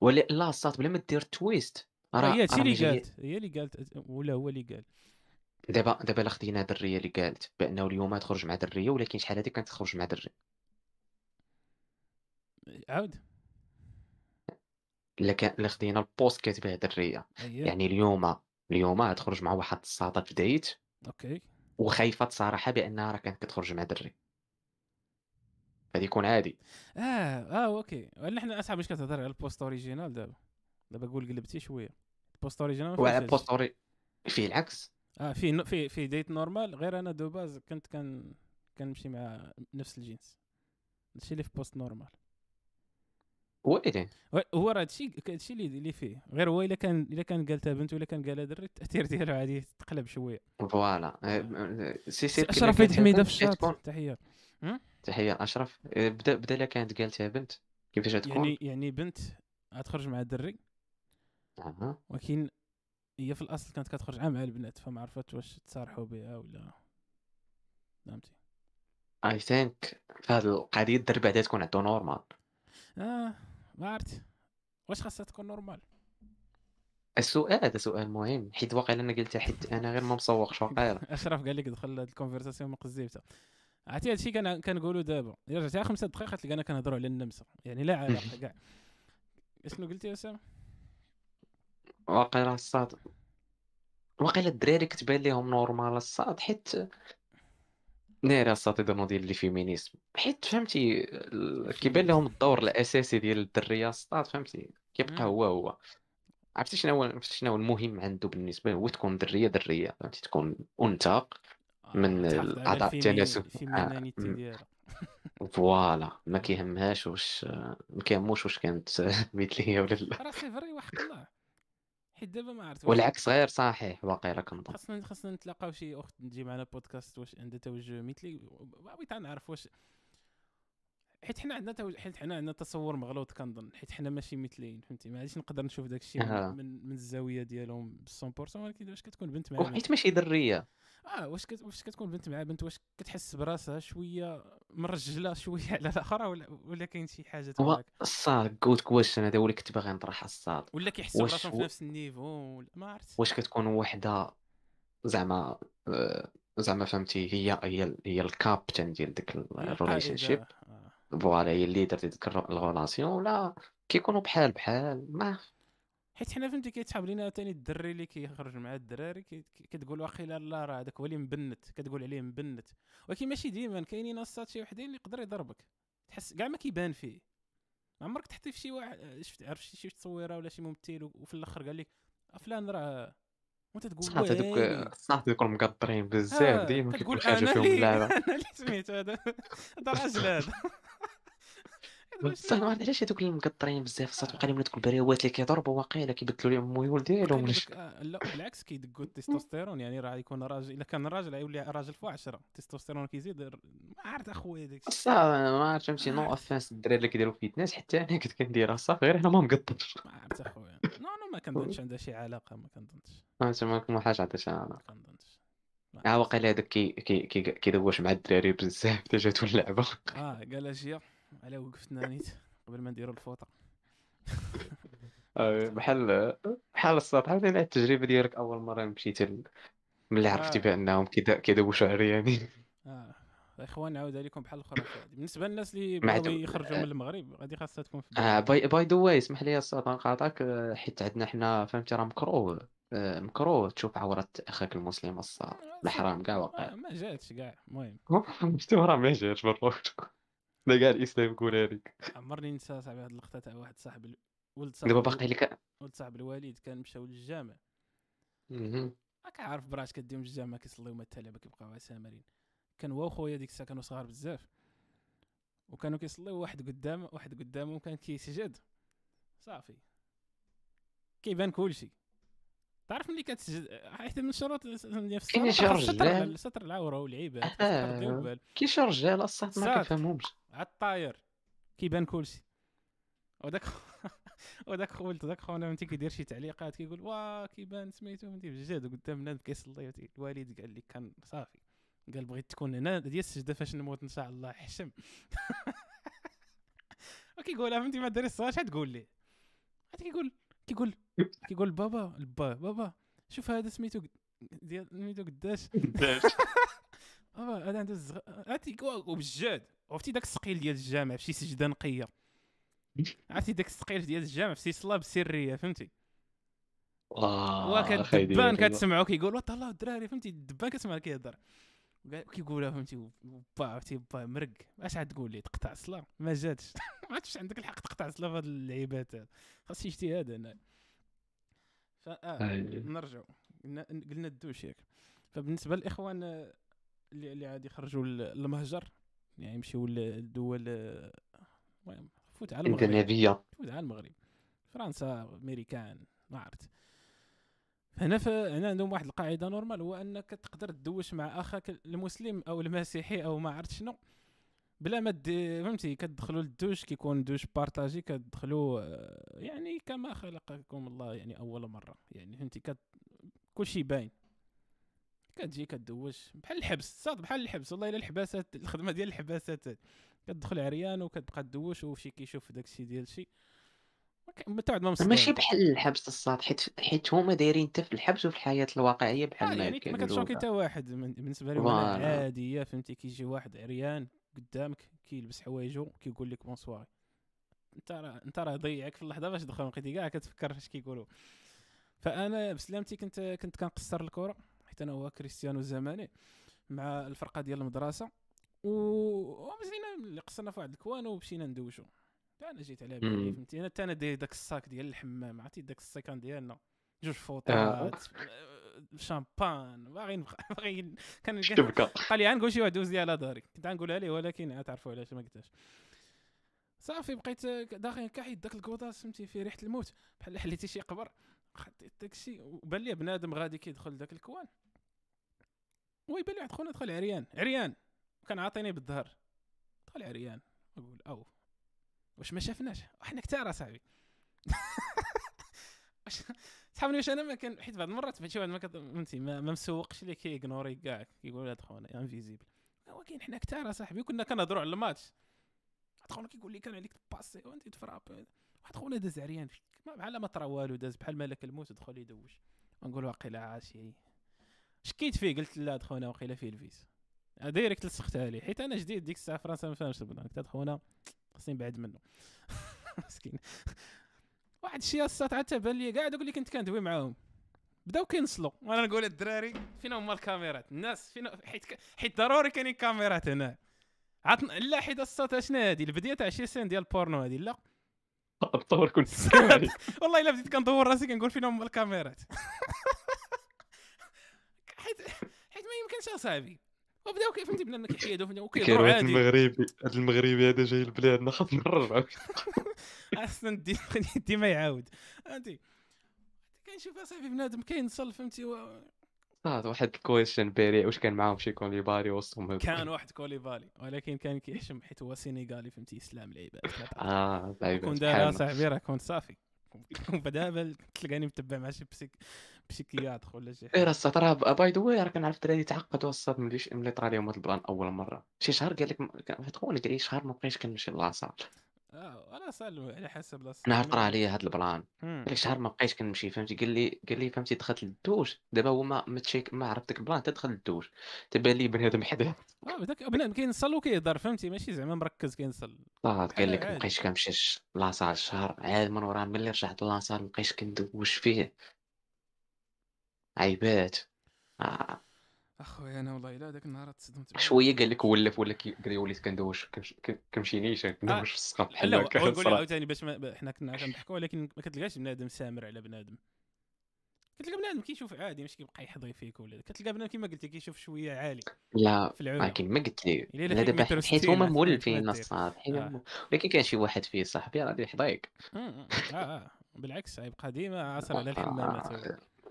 ولا لا صات بلا ما دير تويست راه هي هادشي اللي قالت، هي اللي قالت ولا هو اللي قال. دابا دابا لا خدينا دريه اللي قالت بانه اليوم تخرج مع دريه، ولكن شحال هذيك كانت تخرج مع دري. عاود لك لا خدينا البوست كاتبه دريه أيه. يعني اليوم اليوم غتخرج مع واحد الساطه في دايت اوكي، وخايفه صراحه بانها راه كانت كتخرج مع دري، غادي يكون عادي. اه اه اوكي نحن اصاحبي مش كتهضر على البوست اوريجينال. دابا دابا قول قلبتي شويه البوست اوريجينال وعلى البوست اوري فيه العكس. اه فيه فيه في دايت نورمال، غير انا دو باز كنت كان كنمشي مع نفس الجنس، هادشي اللي في بوست نورمال. هو ايه هو راه هادشي هادشي اللي فيه، غير هو الا كان الا كان قالتها بنت ولا كان قالها دري التاثير ديالو عادي تقلب شويه. فوالا سي سي اشرف فهد حميده في الشات تحيه تحيه اشرف. بدا بدا الا كانت قالتها بنت كيفاش غتكون؟ يعني يعني بنت غتخرج مع دري اها، ولكن هي في الاصل كانت كتخرج مع البنات، فما عرفت واش تصارحوا بها ولا فهمتي. اي ثينك فهاد القضيه الدري بعدا تكون عندو نورمال. اه ما عرفت واش خاصها تكون نورمال. السؤال هذا سؤال مهم، حيت واقيلا انا قلتها حيت انا غير ما مسوقش واقيلا. اشرف قال لك دخل هاد الكونفرساسيون من قزيبته. عرفتي هادشي كان كنقولوا دابا الا رجعتي خمسة دقائق غتلقى انا كنهضروا على النمسا، يعني لا علاقه كاع. شنو قلتي اسامه؟ واقيلا الصاد واقيلا الدراري كتبان لهم نورمال الصاد، حيت ناري الصاد ديال ديال الفيمينيزم، حيت فهمتي كيبان لهم الدور الاساسي ديال الدريه الصاد، فهمتي كيبقى هو هو. عرفتي شنو هو شنو المهم عنده بالنسبه هو تكون دريه دريه، فهمتي تكون انثى من الاعضاء التناسليه الفيمينيتي ديالها. فوالا ما كيهمهاش واش ما كيهموش واش كانت مثليه ولا لا، راه سي فري وحق الله. حيت دابا ما عرفت والعكس غير صحيح واقيلا. كنظن خاصنا خاصنا نتلاقاو شي اخت تجي معنا بودكاست واش عندها توجه مثلي، بغيت نعرف واش، حيت حنا عندنا توجه، حيت حنا عندنا تصور مغلوط كنظن، حيت حنا ماشي مثليين فهمتي، ما عادش نقدر نشوف داك الشيء من, من, من الزاويه ديالهم مية بالمية. ولكن واش كتكون بنت مع بنت حيت ماشي دريه اه واش كت... واش كتكون بنت مع بنت واش كتحس براسها شويه مرجله شويه على الاخرى، ولا ولا كاين شي حاجه تبارك الصاد جود كويشن هذا هو اللي كنت باغي نطرح الصاد. ولا كيحسوا براسهم في نفس النيفو ولا ما عرفت، واش كتكون وحده زعما زعما فهمتي هي هي هي الكابتن ديال ديك الريليشن شيب فوالا، هي اللي درتي ديك الغولاسيون، ولا كيكونوا بحال بحال ما. حيت حنا فهمتي كيتحاب لينا ثاني الدري اللي كيخرج مع الدراري كتقول واخيلا لا راه هذاك هو اللي مبنت، كتقول عليه مبنت، ولكن ماشي ديما كاينين الصات شي وحدين اللي يقدر يضربك تحس كاع ما كيبان فيه. عمرك تحطي في شي واحد شفت عرف شي تصويره ولا شي ممثل وفي الاخر قال لك فلان راه وانت تقول واه هذوك صحت يكونوا مقطرين بزاف ديما كتقول حاجه فيهم لا انا اللي سميت هذا هذا راجل هذا بصح. ما عرفتش هذوك اللي مقطرين بزاف الصوت وقال لهم هذوك البريوات اللي كيضربوا واقيلا كيبدلوا لهم الميول ديالهم. لا بالعكس كيدقوا التستوستيرون، يعني راه يكون راجل الا كان راجل يولي راجل في عشرة التستوستيرون كيزيد. ما عرفت اخويا داك الشيء ما عرفتش نمشي نو افاس الدراري اللي كيديروا فيتنس حتى انا كنت كنديرها صافي، غير انا ما مقطرش ما عرفت اخويا. نو نو ما كنظنش عندها شي علاقه، ما كنظنش انت ماك ما حاجه عندها شي علاقه ما كنظنش. اه واقيلا هذاك كيدوش مع الدراري بزاف حتى جاتو اللعبه اه قال اجي على وقفتنا نيت قبل ما نديروا الفوطه بحال بحال الصاد. عاودي على التجربه ديالك اول مره مشيتي ملي عرفتي بانهم كيدوشوا عريانين. اه اخوان عاود عليكم بحال الاخرى. بالنسبه للناس اللي بغاو يخرجوا من المغرب غادي خاصها تكون في اه باي باي ذا واي. اسمح لي الصاد نقاطعك، حيت عندنا حنا فهمتي راه مكروه مكروه تشوف عورة اخاك المسلم الصاد الحرام كاع واقع ما جاتش كاع. المهم شفتو راه ما جاتش بالروك دا قال اسلام كولاريك. عمرني ننسى صاحبي هاد اللقطه تاع واحد صاحب ولد صاحب دابا باقي لك ولد صاحب الوالد كان مشاو للجامع اها راك عارف براش كديهم للجامع كيصليو مع التلاميذ كيبقاو سامرين. كان هو وخويا ديك الساعه كانوا صغار بزاف وكانوا كيصليو واحد قدام واحد قدامهم كان كيسجد صافي كيبان كلشي. تعرف ملي كتسجد حيت من الشروط ديال السطر السطر العوره والعيبات كترديو بال كي شي رجال الصح ما كيفهمهمش عالطاير كيبان كلشي. وداك وداك خولت داك خونا ملي كيدير شي تعليقات كيقول واه كيبان سميتو فهمتي بجد قدام ناد كيصلي. الوالد قال لي كان صافي قال بغيت تكون هنا ديال السجده فاش نموت ان شاء الله حشم. وكيقولها فهمتي ما داري الصغار شحال تقول ليه حيت كيقول كيقول كيقول بابا البا بابا شوف هذا سميتو ديال سميتو قداش قداش بابا هذا عنده الزغ عرفتي وبجد عرفتي داك الثقيل ديال الجامع فشي سجده نقيه عرفتي داك الثقيل ديال الجامع فشي صلاه سريه فهمتي واه وكدبان كتسمعو كيقول واه الله الدراري فهمتي الدبان كتسمع كيهضر كيقولها فهمتي با عرفتي با مرق اش عاد تقول لي تقطع الصلاه ما جاتش ما عرفتش عندك الحق تقطع الصلاه في هاد اللعيبات هاد خاص اجتهاد هنا فاه نرجعوا قلنا الدوش ياك. فبالنسبه للاخوان اللي اللي عاد يخرجوا للمهجر يعني يمشيوا للدول المهم فوت على المغرب فوت على المغرب فرنسا امريكان ما عرفت هنا فهنا عندهم واحد القاعده نورمال هو انك تقدر تدوش مع اخاك المسلم او المسيحي او ما عرفت شنو بلا ما فهمتي كتدخلوا للدوش كيكون دوش بارطاجي كتدخلوا يعني كما خلقكم الله يعني اول مره يعني فهمتي كت... كلشي باين كتجي كتدوش بحال الحبس صاد بحال الحبس والله الا الحباسات الخدمه ديال الحباسات كتدخل عريان وكتبقى تدوش وشي كيشوف داكشي ديال شي ماشي بحال الحبس الصاد حيت حيت هما دايرين حتى في الحبس وفي الحياه الواقعيه بحال آه يعني ما كتشوف حتى واحد بالنسبه لهم عاديه فهمتي كيجي واحد عريان قدامك كيلبس حوايجو كيقول لك بونسوار انت راه انت راه ضيعك في اللحظه باش دخل لقيتي كاع كتفكر فاش كيقولوا. فانا بسلامتي كنت كنت كنقصر الكره حيت انا هو كريستيانو الزماني مع الفرقه ديال المدرسه ومزينا اللي قصرنا في واحد الكوان ومشينا ندوشو انا جيت على بالي فهمتي انا حتى انا داير داك الصاك ديال الحمام عرفتي داك السيكان ديالنا جوج فوطات شامبان باغي باغي كان قال لي غنقول شي واحد دوز لي على داري كنت غنقولها ليه ولكن غتعرفوا علاش ما قلتهاش صافي بقيت داخل كحيت داك الكوطاس فهمتي في ريحه الموت بحال حليتي شي قبر خديت داكشي وبان لي بنادم غادي كيدخل داك الكوان ويبان لي واحد خونا دخل عريان عريان كان عاطيني بالظهر دخل عريان نقول او واش ما شافناش وحنا كثار اصاحبي واش صحابني واش انا ما كان حيت بعض المرات فهمتي واحد ما فهمتي ما مسوقش اللي كيغنوري كاع كيقول هاد خونا انفيزيبل ولكن حنا كثار اصاحبي كنا كنهضروا على الماتش واحد خونا كيقول لي كان عليك تباسي وانت تفراب واحد خونا داز عريان بحال ما طرا والو داز بحال ملك الموت دخل يدوش نقول واقيلا عاشي شكيت فيه قلت لا هاد خونا واقيلا فيه الفيس دايريكت لصقت عليه حيت انا جديد ديك الساعه فرنسا ما فهمتش البلان قلت هاد خونا خصني بعد منه مسكين واحد الشيء الساعه حتى بان لي كاع دوك اللي كنت كندوي معاهم بداو كينصلوا وانا نقول الدراري فين هما الكاميرات الناس فين حيت ك... حيت ضروري كاينين كاميرات هنا عطن... لا حيت الساعه شنو هذه البدايه تاع شي سين ديال البورنو هذه لا تصور كنت والله الا بديت كندور راسي كنقول فين هما الكاميرات حيت حيت ما يمكنش اصاحبي وبداو فهمتي بنادم كيحيدو فهمتي وكيضرب عادي المغربي هذا المغربي هذا جاي لبلادنا خاصنا نرجعو اصلا ندي ديما يعاود انت كنشوف اصاحبي بنادم كينصل فهمتي صاد واحد الكويشن باري واش كان معاهم شي كوليبالي وسطهم كان واحد كوليبالي ولكن كان كيحشم حيت هو سينيغالي فهمتي اسلام العباد اه لعيبه كون دابا صاحبي راه كون صافي ودابا تلقاني متبع مع شي بسيك بسيكياتر ولا شي حاجه راه الصاد راه باي ذا واي راه كنعرف الدراري تعقدوا الصاد ملي ملي طرا لهم هاد البلان اول مره شي شهر قال لك هتقول لك شهر ما بقيتش كنمشي للاصال اه انا صال على حسب لاصال نهار طرا ليا هاد البلان قال لك شهر ما بقيتش كنمشي فهمتي قال لي قال لي فهمتي دخلت للدوش دابا هو ما تشيك ما عرفتك البلان تدخل للدوش تبان لي بنادم حدا اه داك بنادم كينصل وكيهضر فهمتي ماشي زعما مركز كينصل صاد قال لك ما بقيتش كنمشي لاصال شهر عاد من وراه ملي رجعت لاصال ما بقيتش كندوش فيه عيبات آه. اخويا انا والله الا داك النهار تصدمت شويه قال لك ولف ولا كيقري وليت كندوش كنمشي نيشان كندوش في السقف بحال هكا لا نقول عاوتاني باش حنا كنا كنضحكوا ولكن ما كتلقاش بنادم سامر على بنادم كتلقى بنادم كيشوف عادي ماشي كيبقى يحضي فيك ولا كتلقى بنادم كما قلتي كيشوف شويه عالي لا ولكن ما قلت لي لا دابا حيت هما مولفين الصاد ولكن كاين شي واحد فيه صاحبي راه غادي يحضيك اه اه بالعكس غيبقى ديما عاصر على الحمامات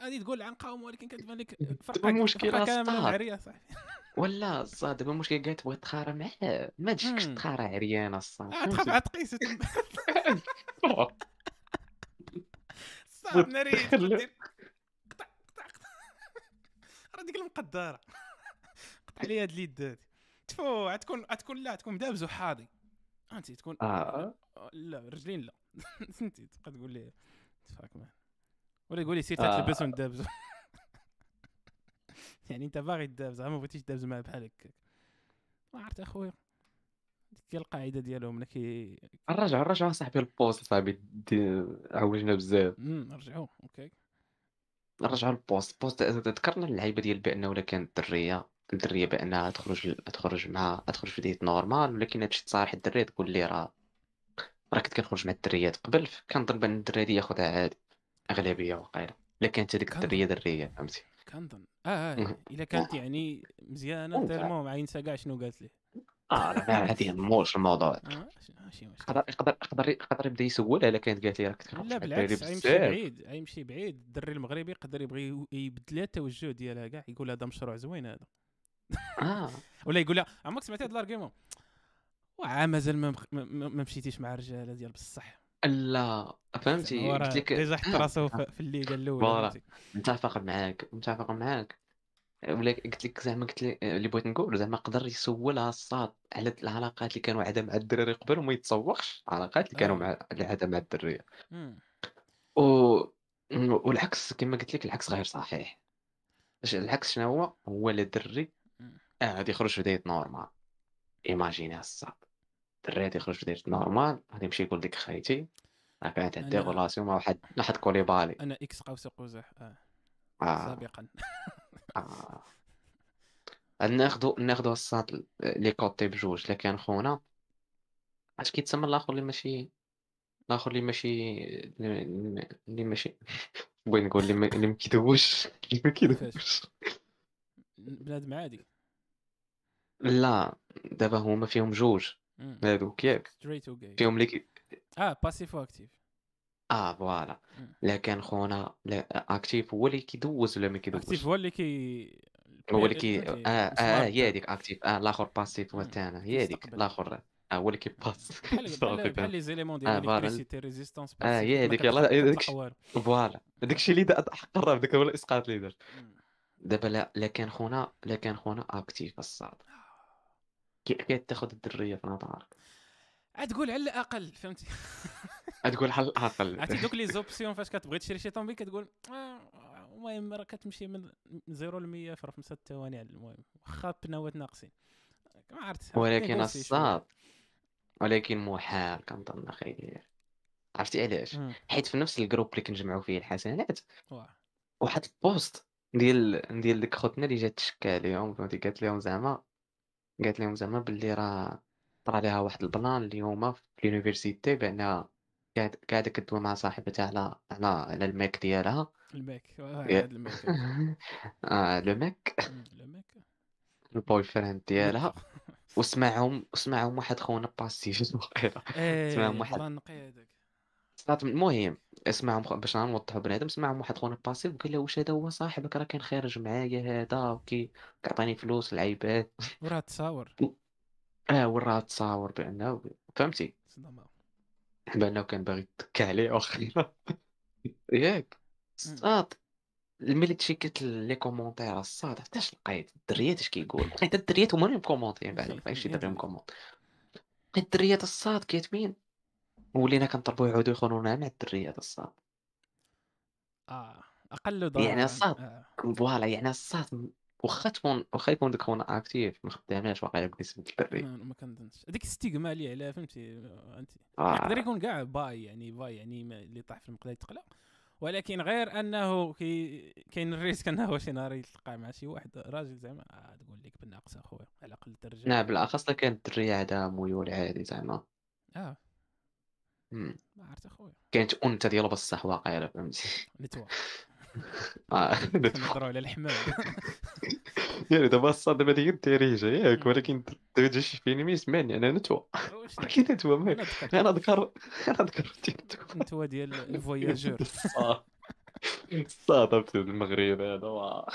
غادي تقول عنقاوم ولكن كتبان لك فرقه مشكله كامله عريانه صاحبي ولا الصا دابا المشكل كاع تبغي تخارى معاه ما تجيكش تخارى عريانه الصا تخاف عتقيسه صاب ناري دير قطع قطع راه ديك المقدره قطع عليا هاد اليد هادي تفو غتكون غتكون لا تكون مدابز وحاضي انت تكون اه لا رجلين لا انت تبقى تقول لي تفاك معاه ولا يقول لي سير تلبس وندابزو يعني انت باغي تدابز ما بغيتيش تدابز معاه بحال هكاك ما عرفت اخويا ديك القاعده ديالهم ملي كي الرجعه الرجعه صاحبي البوست صاحبي عوجنا بزاف نرجعوا اوكي نرجعوا للبوست بوست ذكرنا اللعيبه ديال بانه ولا كانت دريه الدريه بانها تخرج تخرج مع تخرج في ديت نورمال ولكن هادشي تصارح الدريه تقول لي راه راه كنت كنخرج مع الدريات قبل كنظن بان الدريه هادي ياخذها عادي اغلبيه وقيله الا كانت هذيك الدريه دريه فهمتي كنظن اه اه الا كانت يعني مزيانه تالمو مع ينسى كاع شنو قالت ليه اه راه هذه موش الموضوع ماشي يقدر يقدر يقدر يبدا يسول الا كانت قالت لي راه كنت كنخرج مع الدريه بزاف لا بالعكس غيمشي بعيد غيمشي بعيد الدري المغربي يقدر يبغي يبدل التوجه ديالها كاع يقول هذا مشروع زوين هذا اه ولا يقول لها عمرك سمعتي هاد الارغيومون واه مازال ما مشيتيش مع الرجاله ديال بصح لا فهمتي قلت لك ديجا حط راسو في الليغا الاول متفق معاك متفق معاك ولا قلت لك زعما قلت لك اللي بغيت نقول زعما قدر يسولها الصاد على العلاقات اللي كانوا عندها مع الدراري قبل وما يتسوقش العلاقات اللي كانوا مع اللي عندها مع الدريه و والعكس كما قلت لك العكس غير صحيح العكس شنو هو هو الدري اه غادي يخرج في دايت نورمال ايماجيني الصاد الدري غادي يخرج في دايت نورمال غادي يمشي يقول ديك خايتي راه كانت عندي غولاسيون مع واحد واحد كوليبالي انا اكس قوس قزح اه, آه. سابقا اه ناخذ ناخذ الصاد لي كوتي بجوج الا كان خونا اش كيتسمى الاخر اللي ماشي الاخر اللي ماشي اللي ماشي بغيت نقول اللي ما كيدوش اللي ما كيدوش بنادم عادي لا دابا هما فيهم جوج هادوك ياك فيهم لي اه باسيف واكتيف اه فوالا لا كان خونا اكتيف هو اللي كيدوز ولا ما كيدوزش اكتيف هو اللي كي هو اللي كي اه اه هي هذيك اكتيف اه الاخر باسيف هو الثاني هي هذيك الاخر اه هو اللي كيباس بحال لي زيليمون ديال الالكتريسيتي ريزيستانس اه هي هذيك يلاه فوالا داكشي اللي قرب داك هو الاسقاط اللي دار دابا لا لا كان خونا لا كان خونا اكتيف الصاد كي تاخذ الدريه في نظرك تقول على الاقل فهمتي تقول على الاقل عرفتي دوك لي زوبسيون فاش كتبغي تشري شي طوموبيل كتقول المهم راه كتمشي من صفر ل مية في خمسة ثواني المهم واخا بنوات ناقصين ما عرفتش ولكن الصاد ولكن محال كنظن خير عرفتي علاش حيت في نفس الجروب اللي كنجمعوا فيه الحسنات واحد البوست ديال ديال ديك خوتنا اللي جات تشكى عليهم فهمتي قالت لهم زعما قالت لهم زعما باللي راه طرا ليها واحد البلان اليوم في اليونيفرسيتي بانها قاعده قاعده كدوي مع صاحبتها على على على الماك ديالها الماك هذا الماك اه لو ماك لو ماك البوي فريند ديالها وسمعهم وسمعهم واحد خونا باسيج وقيله سمعهم واحد نقي هذاك المهم اسمعهم باش نوضحوا بنادم سمعهم واحد خونا باسيف وقال له واش هذا هو صاحبك راه كان خارج معايا هذا وكي كيعطيني فلوس العيبات وراه تصاور اه وراه تصاور بانه فهمتي بانه كان باغي يتكى عليه واخيرا ياك الصاد ملي تشيكت لي كومونتير الصاد حتى لقيت الدريات اش كيقولوا لقيت الدريات هما اللي مكومونتين بعدا لقيت شي دري مكومونت لقيت الدريات الصاد كاتبين ولينا كنطلبوا يعودوا يخونونا مع الدريات الصاد اه اقل ضرر يعني الصاد فوالا يعني الصاد واخا تكون واخا يكون داك خونا اكتيف ما خداماش واقيلا بالنسبه للدري ما كنظنش هذيك الستيغما اللي عليها فهمتي انت يقدر يكون كاع باي يعني باي يعني اللي طاح في المقله يتقلق ولكن غير انه كاين الريسك انه شي نهار يتلقى مع شي واحد راجل زعما تقول لك بالناقص اخويا على الاقل الدرجه لا بالاخص كانت الدريه هذا ميول عادي زعما اه ما عرفت اخويا كانت انت ديالو بصح واقيلا فهمتي نتوما اه نهضروا على الحمام يعني دابا الصدمه ديال الدارجه ياك، ولكن الدارجه شفتيني ما يسمعني انا نتوى واش ولكن نتوى ما انا ضحكت. انا ذكر انا ذكر نتوى ديال الفواياجور الصاد في المغرب هذا واه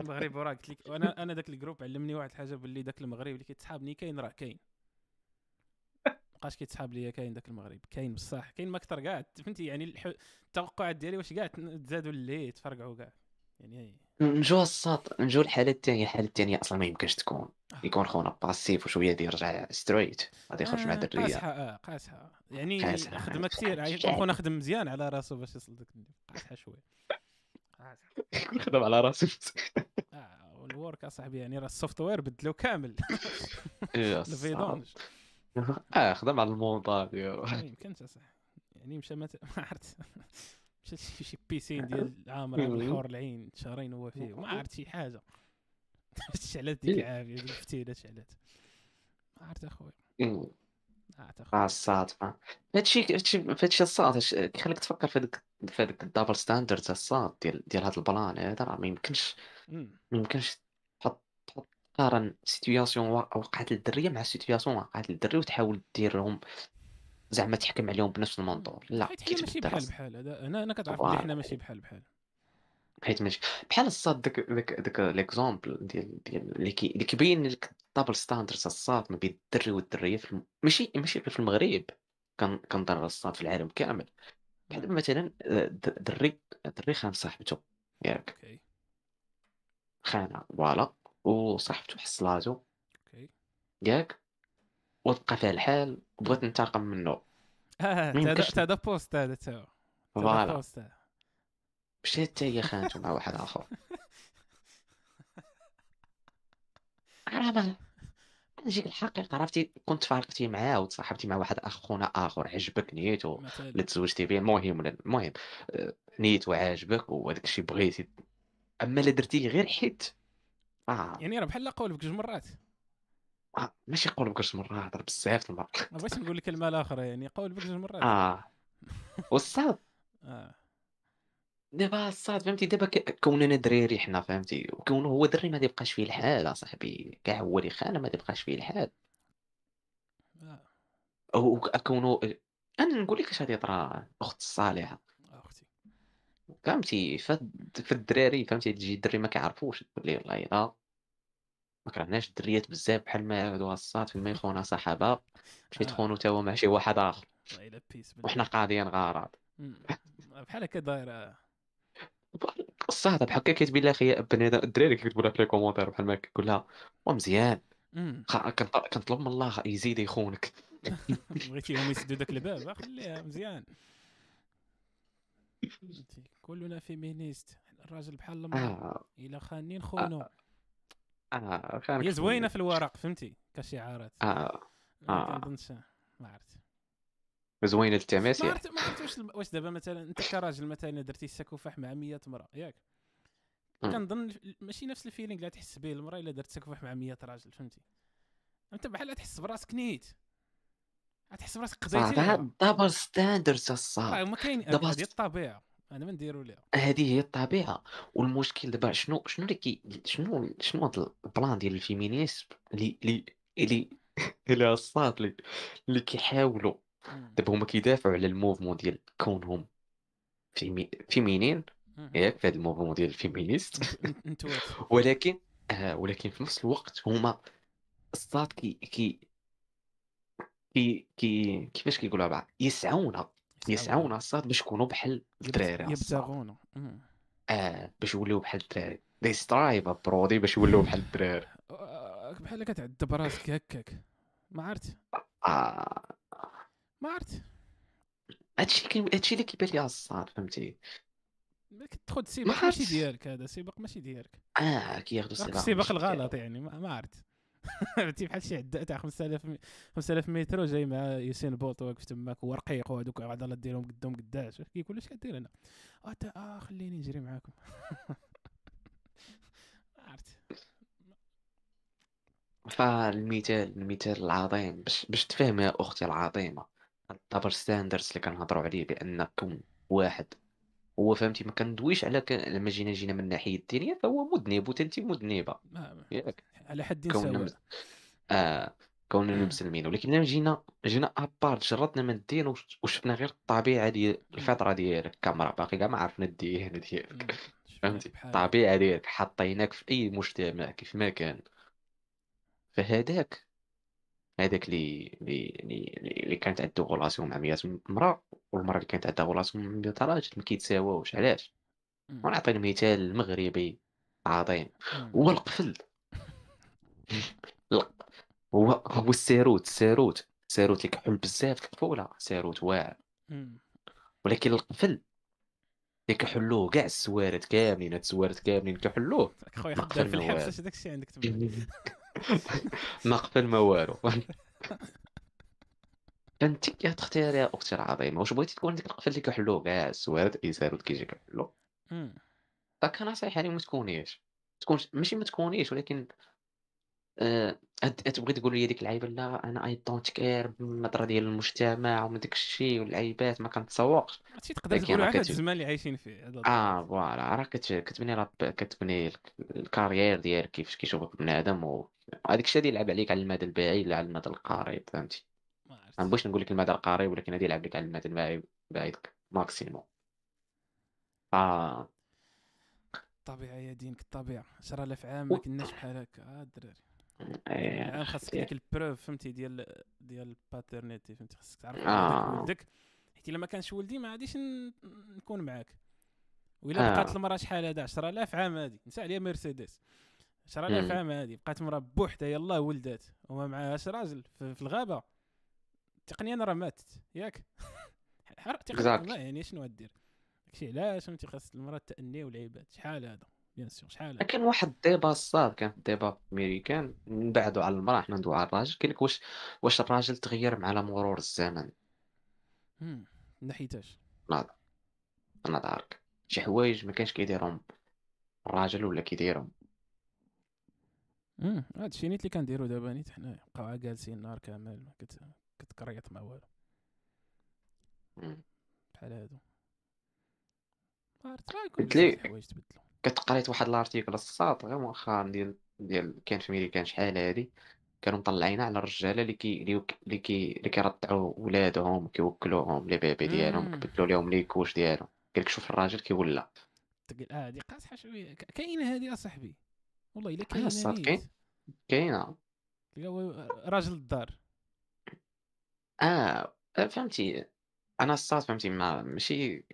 المغرب. وراه قلت لك انا انا داك الجروب علمني واحد الحاجه، باللي داك المغرب اللي كيتسحابني كاين راه كاين، مابقاش كيتسحاب ليا كاين داك المغرب كاين بصح كاين ما كثر كاع فهمتي يعني الح... التوقعات ديالي واش كاع تزادوا اللي تفرقعوا كاع يعني نجو الساط نجو الحاله الثانيه. الحاله الثانيه اصلا ما يمكنش تكون يكون خونا باسيف وشويه ديال يرجع ستريت غادي يخرج مع الدريه قاصحه اه قاصحه يعني خدمه كثير. خونا خدم مزيان على راسو باش يصل داك قاصحه شويه قاصحه خدم على راسو اه والورك اصاحبي يعني راه السوفتوير بدلو كامل الفيدونج اه خدم على المونطاج ديالو يمكنش اصاحبي يعني مشى ما عرفت مشى شي بيسين ديال عامر الحور العين شهرين هو فيه وما عرفت شي حاجه شعلات ديك العافيه ديال الفتيله شعلات ما عرفت اخويا عرفت اخويا الصادفه هادشي هادشي الصاد كيخليك تفكر في هذيك في هذيك الدبل ستاندرد تاع الصاد ديال ديال هذا البلان هذا راه ما يمكنش ما يمكنش تحط تحط قارن سيتوياسيون وقعت للدريه مع سيتوياسيون وقعت للدري وتحاول ديرهم زعما تحكم عليهم بنفس المنظور. لا حيت ماشي بحال بحال هذا انا انا كتعرف بلي حنا ماشي بحال بحال حيت ماشي بحال الصاد داك داك داك ليكزومبل ديال ديال اللي كي اللي كيبين لك الدبل ستاندرد الصاد ما بين الدري والدريه في الم... ماشي ماشي في المغرب كان كنضر الصاد في العالم كامل. بحال مثلا دري دري خان صاحبته ياك اوكي خانه فوالا وصاحبته حصلاتو اوكي ياك وتبقى فيها الحال وبغات ننتقم منه اه هذا هذا بوست هذا تا هذا بوست مشيت هي خانته مع واحد اخر عرفت نجيك الحقيقه عرفتي كنت فارقتي معاه وتصاحبتي مع واحد اخونا اخر عجبك نيتو اللي تزوجتي به المهم المهم نيتو عاجبك وهذاك الشيء بغيتي اما اللي درتيه غير حيت اه يعني راه بحال قولك جوج مرات آه ماشي قول بك جوج مرات راه بزاف المرات ما بغيتش نقول لك كلمه الاخرى يعني قول بك جوج مرات اه والصاد اه دابا الصاد فهمتي دابا كوننا دراري حنا فهمتي وكون هو دري ما تيبقاش فيه الحال اصاحبي كاع هو اللي خانه ما تيبقاش فيه الحال اه وكونو انا نقول لك اش غادي يطرا اخت الصالحه اختي فهمتي في الدراري فهمتي تجي الدري ما كيعرفوش تقول لي والله الا ما كرهناش الدريات بزاف بحال ما هادو الصاد فين ما يخونوا صحابه باش يتخونوا تا هو مع شي واحد اخر وحنا قاضيين غارات بحال هكا دايره الصاد بحال هكا كيتبين لها اخي بنادم الدراري كيكتبوا لها في لي كومونتير بحال ما كيقول لها ومزيان كنطلب من الله يزيد يخونك بغيتيهم يسدوا داك الباب خليها مزيان كلنا فيمينيست الراجل بحال المراه الا خانين خونو اه هي زوينه في الورق فهمتي كشعارات اه اه ما عرفت زوينه التماسيح ما عرفت ما عرفت واش دابا مثلا انت كراجل مثلا درتي سكفاح مع مية مراه ياك كنظن ماشي نفس الفيلينغ اللي تحس به المراه الا درت سكفاح مع مية راجل فهمتي انت بحال تحس براسك نيت تحس براسك قضيتي هذا دابل ستاندرد الصاح ما كاين هذه الطبيعه انا ما نديرو ليها هذه هي الطبيعه. والمشكل دابا شنو شنو اللي كي شنو شنو هذا البلان ديال الفيمينيست اللي اللي اللي اللي الصاط اللي اللي كيحاولوا دابا هما كيدافعوا على الموفمون ديال كونهم فيمي فيمينين ياك في هذا الموفمون ديال الفيمينيست ولكن آه ولكن في نفس الوقت هما الصاط كي كي كي, كي كيفاش كيقولوا بعض يسعونا يسعون الصاد باش يكونوا بحال الدراري يبتغونا اه باش يوليو بحال الدراري دي سترايف برودي باش يوليو بحال الدراري بحال كتعذب راسك هكاك ما عرفت اه ما عرفت هادشي كي هادشي اللي كيبان لي الصاد فهمتي ما كتاخد سباق ماشي ديالك هذا سباق ماشي ديالك اه كياخذوا السباق السباق الغلط يعني ما عرفت عرفتي بحال شي عداء تاع خمسة آلاف متر جاي مع ياسين بوط واقف تماك هو رقيق وهذوك العضلات ديالهم قدام قداش كيقول اش كدير انا اه خليني نجري معاكم عرفت فالمثال المثال العظيم باش باش تفهمها اختي العظيمه الدبل ستاندردز اللي كنهضروا عليه بان كون واحد هو فهمتي ما كندويش على كان لما جينا جينا من الناحيه الدينيه، فهو مذنب وانت مذنبه ما- ما- ياك، على حد كوننا سواء. مز... آه كوننا مسلمين. ولكن لما جينا جينا ابار جردنا من الدين وش- وشفنا غير الطبيعه ديال مم. الفطره ديالك كامرأة، باقي كاع ما عرفنا الدين ديالك مم. شفناك فهمتي، بحال هكا. الطبيعه ديالك حطيناك في اي مجتمع كيف ما كان، فهذاك هذاك اللي اللي اللي اللي كانت عنده غولاسيون مع مئة مرأة، والمرأة اللي كانت عندها غولاسيون مع مئة راجل ما كيتساواوش. علاش؟ مم. ونعطيك مثال مغربي عظيم، مم. هو القفل. لا، هو هو الساروت الساروت الساروت اللي كحول بزاف في الطفولة، ساروت واعر. مم. ولكن القفل اللي كحلوه كاع السوارت كاملين، هاد السوارت كاملين كحلوه، راك خويا ما خدام قفل في ما الحبس، والو. اش داك الشيء عندك تما؟ ما قفل ما والو. فانت كتختاري يا اختي العظيمه، واش بغيتي تكون ديك القفل اللي كحلو كاع السوارد اي سارود كيجي كحلو؟ مم. داك نصيحه لي ما تكونيش تكونش ماشي ما تكونيش، ولكن آه أت- تبغي تقول لي ديك العيبه، لا انا اي دونت كير بالنظره ديال المجتمع ومن داك الشيء والعيبات ما كنتسوقش. هادشي تقدر ولكن تقولو راه على هاد كت... الزمان اللي عايشين فيه، هذا الوقت. اه فوالا راه كت... كتبني راب... كتبني ال- الكارير ديالك كيفاش كيشوفك بنادم، وهذاك الشيء اللي يلعب عليك على المدى البعيد لا على المدى القريب. فهمتي، ما ما عرفتش. نبغيش نقول لك المدى القريب، ولكن هذا يلعب لك على المدى البعيد بعيد ماكسيموم. اه الطبيعه يا دينك، الطبيعه عشرة آلاف عام ما و- كناش بحال هكا. آه الدراري عشرة آلاف ايه عام خاصك ديك اختي. البروف، فهمتي، ديال ديال الباترنيتي، فهمتي، خاصك تعرف بلي هذاك اه ولدك، حيت الا ما كانش ولدي ما غاديش ن- نكون معاك. وإلا بقات اه المراه شحال هذا عشرة آلاف عام، هادي نسى عليها مرسيدس، عشرة آلاف مم. عام هادي بقات مراه بوحدها، يلاه ولدات وما معاهاش راجل في في الغابه، تقنيا راه ماتت ياك. حر تقنيا ما، اكزاكتلي. يعني شنو غدير داكشي؟ علاش فهمتي خاص المراه التأني والعيبات. شحال هذا بيان سور، شحال هذا. كان واحد الديبا صار، كان الديبا في امريكان من بعده على المراه، حنا ندوي على الراجل. قال لك واش واش الراجل تغير مع على مرور الزمن؟ مم. من ناحيتاش ناض انا دارك شي حوايج ما كانش كيديرهم الراجل ولا كيديرهم. امم هذا الشيء نيت اللي كنديرو دابا، نيت حنايا بقاو جالسين نهار كامل ما كت... كتكريط ما والو مم. بحال هادو. ما عرفت، راه يكون قلت بزاف د لي الحوايج تبدلو. كنت قريت واحد الارتيكل الساط غير مؤخرا ديال ديال كان في ميري، كان شحال هادي كانوا مطلعين على الرجاله اللي كي اللي يوك- اللي كي اللي كيرضعوا ولادهم، كيوكلوهم لي بيبي ديالهم، امم كيبدلوا لهم لي كوش ديالهم. قال لك شوف الراجل كيولى تقل اه هادي قاصحه شويه، ك- كاينه هادي اصاحبي والله الا اه كاينه. الصاد. نيت كاين كاينه تلقى هو راجل الدار. اه فهمتي، انا الصاد فهمتي ما ماشي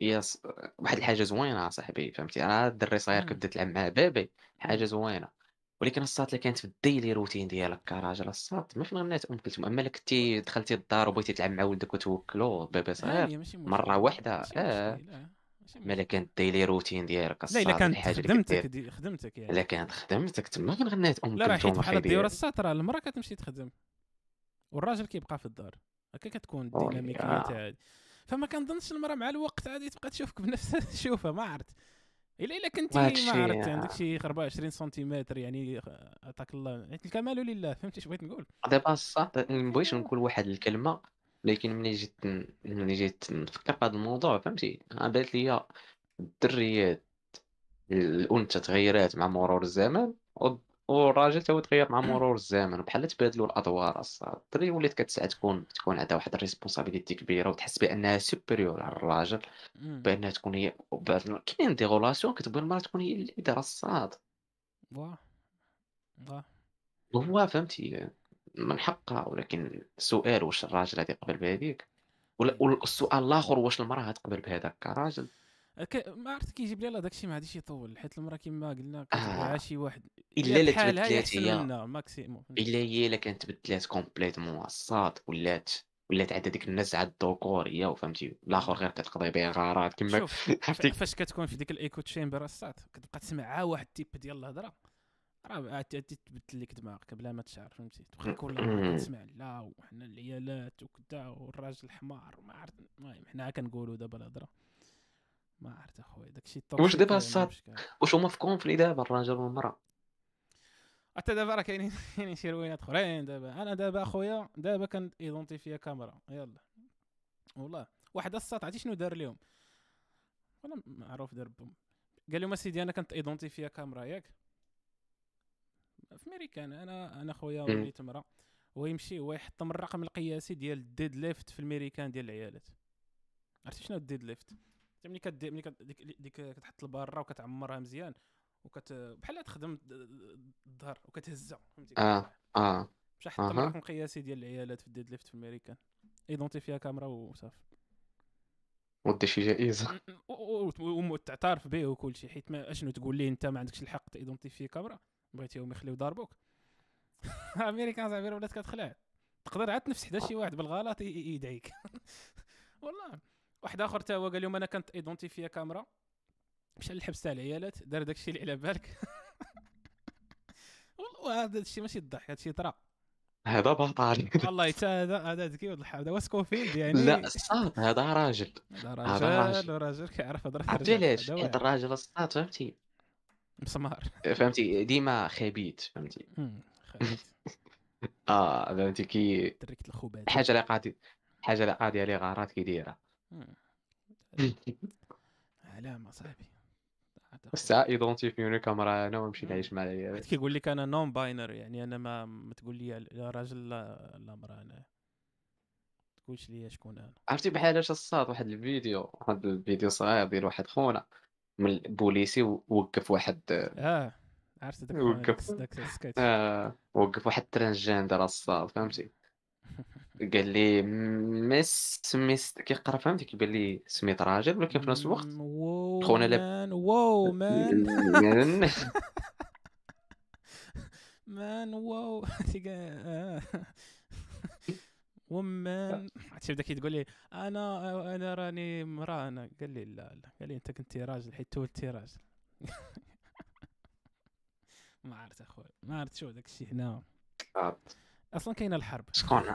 هي ص- واحد الحاجه زوينه صاحبي فهمتي. راه الدري صغير امم كبدا تلعب مع بابي حاجه امم زوينه، ولكن الصاد اللي كانت في الديلي روتين ديالك كراجل الصاد ما فينا غنات ام كلثوم. اما لك كنتي دخلتي الدار وبغيتي تلعب مع ولدك وتوكلو بابي صغير هانيه ماشي مره مشكل، واحده، ماشي اه مشكل، اه ماشي مالا مشكل. كانت ديلي روتين ديالك لا الا الصاد كانت الحاجه اللي خدمتك كدير دي خدمتك الا يعني. كانت خدمتك تما كان غنات ام لا راه حيت كلثوم بحال الحي الديور ديالك. الساط، راه المراه كتمشي تخدم والراجل كيبقى في الدار، هكا كتكون أوي، الديناميكيه آه. تاع هادي. فما كنظنش المراه مع الوقت عادي تبقى تشوفك بنفس الشوفه. ما عرفت الا الا وهذا كنتي، ما الشيء عرفت، عندك شي أربعة وعشرين سنتيمتر يعني، آه، عطاك الله عيت الكمال لله. فهمتي اش بغيت نقول؟ دابا الصح مبغيتش آه. نقول واحد الكلمة، لكن ملي جيت ن- ملي جيت نفكر في هذا الموضوع فهمتي، آه، بانت ليا الدريات الأنثى تغيرات مع مرور الزمن، والد- والراجل تا هو تغير مع مرور الزمن، بحال تبادلوا الأدوار. الصح الدري ولات كتسعى تكون تكون عندها واحد الريسبونسابيلتي كبيرة، وتحس بأنها سوبيريور على الراجل، أمم. بأنها تكون هي وبعد- كاين دي غولاسيون كتبغي المرأة تكون هي اللي دايرة الصاد. واه واه هو فهمتي من حقها، ولكن السؤال واش الراجل غادي يقبل بهذيك، ولا أمم. والسؤال الاخر واش المراه غتقبل بهذاك كراجل. أك- ما عرفت كيجيب لي. لا داكشي ما عادش يطول، حيت المراه كما قلنا كتبغيها آه. شي واحد الا الا لا بحالها تبدلات يحسن هي، منها ماكسيموم، فهمتي. الا هي الا كانت تبدلات كومبليتوم الصاد، ولات ولات عندها ديك النزعه الذكوريه وفهمتي، الاخر أمم. غير كتقضي بها غارات كما شوف ف- عرفتي. فاش كتكون في ديك الايكو تشامبر الصات، كتبقى تسمع عا واحد تيب ديال الهضره، راه عاد عاد تبدل لك دماغك بلا ما تشعر، فهمتي. تبقى كل نهار كتسمع لا وحنا العيالات وكذا والراجل حمار وما عرفت. المهم حنا كنقولوا دابا الهضره، ما عرفت اخويا داكشي واش التوكسيك دابا يعني الصاد مشكل. واش هما في كونفلي دابا الراجل والمراه؟ حتى دابا راه كاينين كاينين شي روينات اخرين. دابا انا دابا اخويا دابا كان ايدونتيفيا كاميرا، يلا والله واحد الصات عرفتي شنو دار لهم؟ ولا معروف دار بوم. قال لهم سيدي انا كنت ايدونتي فيها كاميرا ياك في ميريكان. انا انا خويا وليت مرا ويمشي هو يحطم الرقم القياسي ديال الديد ليفت في الميريكان ديال العيالات. عرفتي شنو الديد ليفت؟ حتى ملي كدير ملي ديك ديك كتحط الباره وكتعمرها مزيان وكت بحال تخدم الظهر وكتهزها فهمتي. اه اه مشى حط الرقم القياسي ديال العيالات في الديد ليفت في الميريكان ايدونتيفيها كاميرا وصافي ودي شي جائزه وتعترف به وكل شيء. حيت ما اشنو تقول ليه انت ما عندكش الحق تايدونتيفي كاميرا بغيتيهم يخليو ضربوك. امريكان زعما ولات كتخلع تقدر عاد تنفس حدا شي واحد بالغلط يدعيك. والله واحد اخر تا هو قال لهم انا كنت ايدونتيفي كاميرا مشى للحبس تاع العيالات دار داكشي اللي على بالك. والله هذا الشيء ماشي الضحك هادشي طرا هذا باطاري والله حتى هذا هذا ذكي ولد الحمد. هو سكوفيلد يعني لا الصاد هذا راجل هذا راجل راجل كيعرف هضره الرجال. هذا الراجل الصاد فهمتي مسمار فهمتي ديما خبيث فهمتي خبيث. اه فهمتي كي تركت الخبات حاجه لا قادي حاجه لا قاديه لي غارات كيديرها علامه صاحبي الساعه ايدونتيفيوني كاميرا انا ونمشي نعيش مع العيال. كيقول لك انا نون باينر يعني انا ما, ما تقول لي لا راجل لا, لا مراه انا تقولش لي شكون انا. عرفتي بحال اش الصاد واحد الفيديو واحد الفيديو صغير ديال واحد خونا من البوليسي ووقف واحد اه عرفت داك وقف داك السكيت اه وقف واحد ترانجندر الصاد فهمتي. قال لي مس مس كيقرا فهمتي كيبان لي سميت راجل ولكن في نفس الوقت خونا لاب واو مان مان واو تيقا ومان عرفتي بدا كيقول لي انا انا راني مراه انا. قال لي لا لا قال لي انت كنتي راجل حيت تولدتي راجل. ما عرفت اخويا ما عرفت شو داك الشيء هنا اصلا كاينه الحرب شكون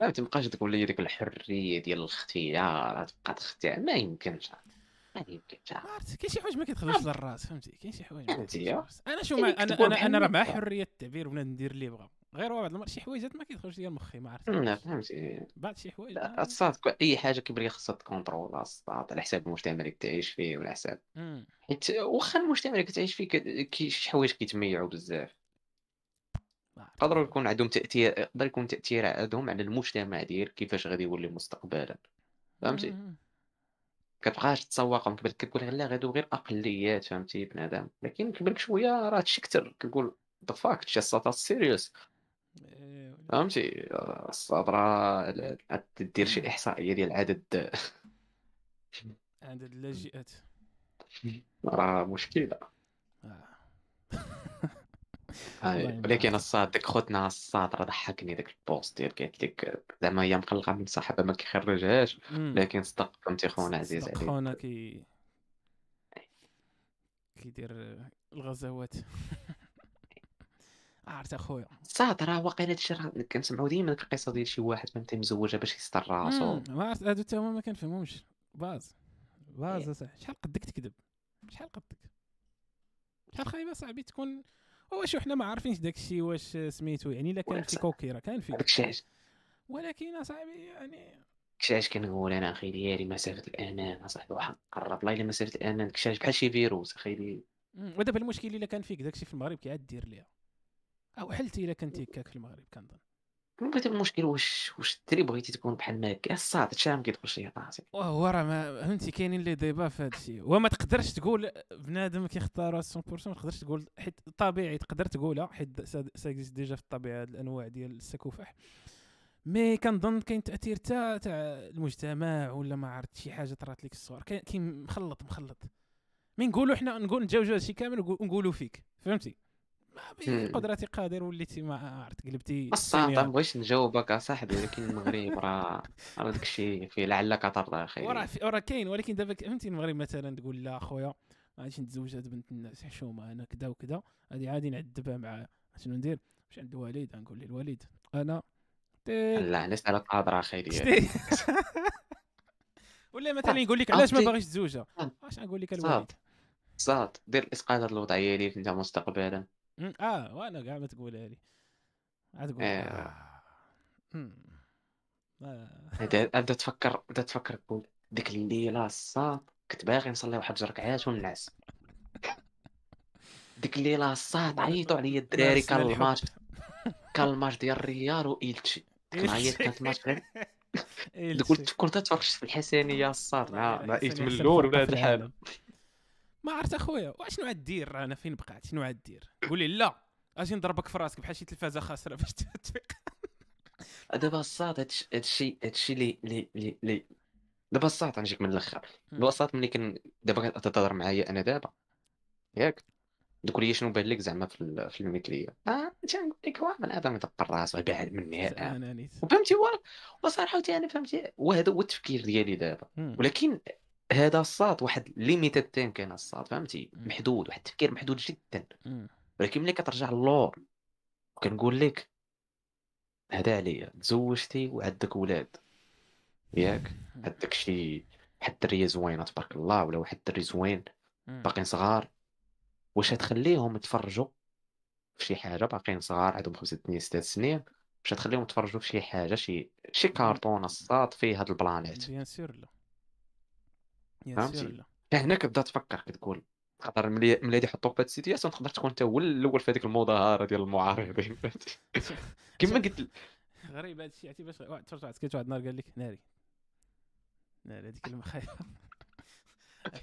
ما تبقاش تقول لي ديك الحريه ديال الاختيار تبقى تختار ما يمكنش ما يمكنش. عرفت كاين شي حوايج ما كيدخلوش للراس فهمتي كاين شي حوايج انا شو ما انا انا, أنا راه مع حريه التعبير ولا ندير اللي بغا غير واحد المره شي حوايجات ما كيدخلوش ليا المخي ما عرفتش فهمتي بعض شي حوايج الصاد اي حاجه كيبغي خاصها تكونترول على حساب المجتمع اللي كتعيش فيه وعلى حساب حيت واخا المجتمع اللي كتعيش فيه شي حوايج كيتميعوا بزاف قدروا يكون عندهم تاثير يقدر يكون تاثير عندهم على المجتمع ديال كيفاش غادي يولي مستقبلا فهمتي. كتبقاش تسوقهم كبر كتقول لا غادو غير اقليات فهمتي بنادم لكن كبرك شويه راه هادشي كثر كتقول ذا فاك شي ساطا سيريوس فهمتي. الصدره دير شي احصائيه ديال عدد عدد اللاجئات راه مشكله ولكن الصاد داك خوتنا الصاد راه ضحكني داك البوست ديال قالت لك زعما هي مقلقه من صاحبها ما كيخرجهاش لكن صدق فهمتي خونا عزيز عليك خونا كي كيدير الغزوات. عرفت اخويا الصاد راه واقيلا هادشي راه كنسمعوا ديما ديك القصه ديال شي واحد فهمتي مزوجه باش يستر راسو ما عرفت هادو حتى هما ما كنفهمهمش باز باز صح. شحال قدك تكذب شحال قدك شحال خايبه صاحبي تكون واش حنا ما عارفينش داكشي واش سميتو يعني الا كان في كوكي راه كان في داكشي ولكن صاحبي يعني كشاش كنقول انا اخي ديالي مسافه الامان اصاحبي واحد قرب لا الا مسافه الامان كشاش بحال شي فيروس اخي ديالي. ودابا المشكل الا كان فيك داكشي في المغرب كيعاد دير ليها او حلتي الا كنتي هكاك في المغرب كنظن دابا المشكل واش واش الدري بغيتي تكون بحال ما هكا الصاد حتى ما كيدخلش ليا راسك وهو راه ما فهمتي كاينين لي ديبا في هادشي وما تقدرش تقول بنادم كيختار مية بالمية ما تقدرش تقول حيت طبيعي تقدر تقولها حيت ساكزيست ديجا في الطبيعه هاد الانواع ديال السكوفح مي كنظن كاين تاثير حتى تاع المجتمع ولا ما عرفت شي حاجه طرات لك الصور كاين مخلط مخلط مي نقولوا حنا نقول نتجاوزوا هادشي كامل ونقولوا فيك فهمتي قدراتي قادر وليتي ما عرفت قلبتي الصاد ما بغيتش نجاوبك اصاحبي ولكن المغرب راه راه داكشي فيه لعل كترضى اخي وراه راه كاين ولكن دابا فهمتي المغرب مثلا تقول لا خويا ما غاديش نتزوج هاد بنت الناس حشومه انا كذا وكذا هادي عادي نعذبها معاها شنو ندير باش عند الوالد نقول للوالد انا لا لست على القادر اخي ديالي ولا مثلا يقول لك علاش ما باغيش تزوجها واش نقول لك الوالد صاد دير الاسقاط هاد الوضعيه اللي انت مستقبلا اه وانا كاع ما تقولها لي عاد تقول اه انت تفكر انت تفكر تقول ديك الليله الصاد كنت باغي نصلي واحد جوج ركعات وننعس. ديك الليله الصاد عيطوا عليا الدراري، كان الماتش كان الماتش ديال الريال وإلتشي، كنعيط كانت ماتش غير قلت كنت تفرجت في الحسنيه الصاد مع مع ايت من الاول ولا هاد الحاله. ما عرفت اخويا واشنو عاد دير، انا فين بقعت شنو عاد دير؟ قول لي لا اجي نضربك في راسك بحال شي تلفازه خاسره باش تفيق. دابا الصاد هادشي هادشي لي لي لي دابا الصاد غنجيك من الاخر. دابا الصاد ملي كن دابا كتهضر معايا انا دابا ياك دوك ليا شنو بان لك زعما في في المثليه، اه تنقول لك واه الانسان يدق الراس ويبعد منها انانيت، وفهمتي هو وصراحه انا فهمتي وهذا هو التفكير ديالي دابا. ولكن هذا الصاد واحد ليميتد تايم كاين الصاد فهمتي، محدود، واحد التفكير محدود جدا. ولكن ملي كترجع للور وكنقول لك هذا عليا، تزوجتي وعندك ولاد ياك، عندك شي واحد الدريه زوينه تبارك الله ولا واحد الدري زوين باقيين صغار، واش غتخليهم يتفرجوا في شي حاجه باقيين صغار عندهم خمسة سنين ستة سنين، واش غتخليهم يتفرجوا في شي حاجه شي شي كارطون الصاد فيه هاد البلانيت؟ بيان سور لا، بيان سور لا. فهنا كتبدا تفكر كتقول تقدر ملي ملي يحطوك في هاد السيتياسيون تقدر تكون انت هو الاول في هذيك المظاهره ديال المعارضين فهمتي. كما قلت غريب هاد الشيء عرفتي، باش واحد تفرجت على سكيت واحد النهار قال لك ناري ناري هذيك كلمه خايبه.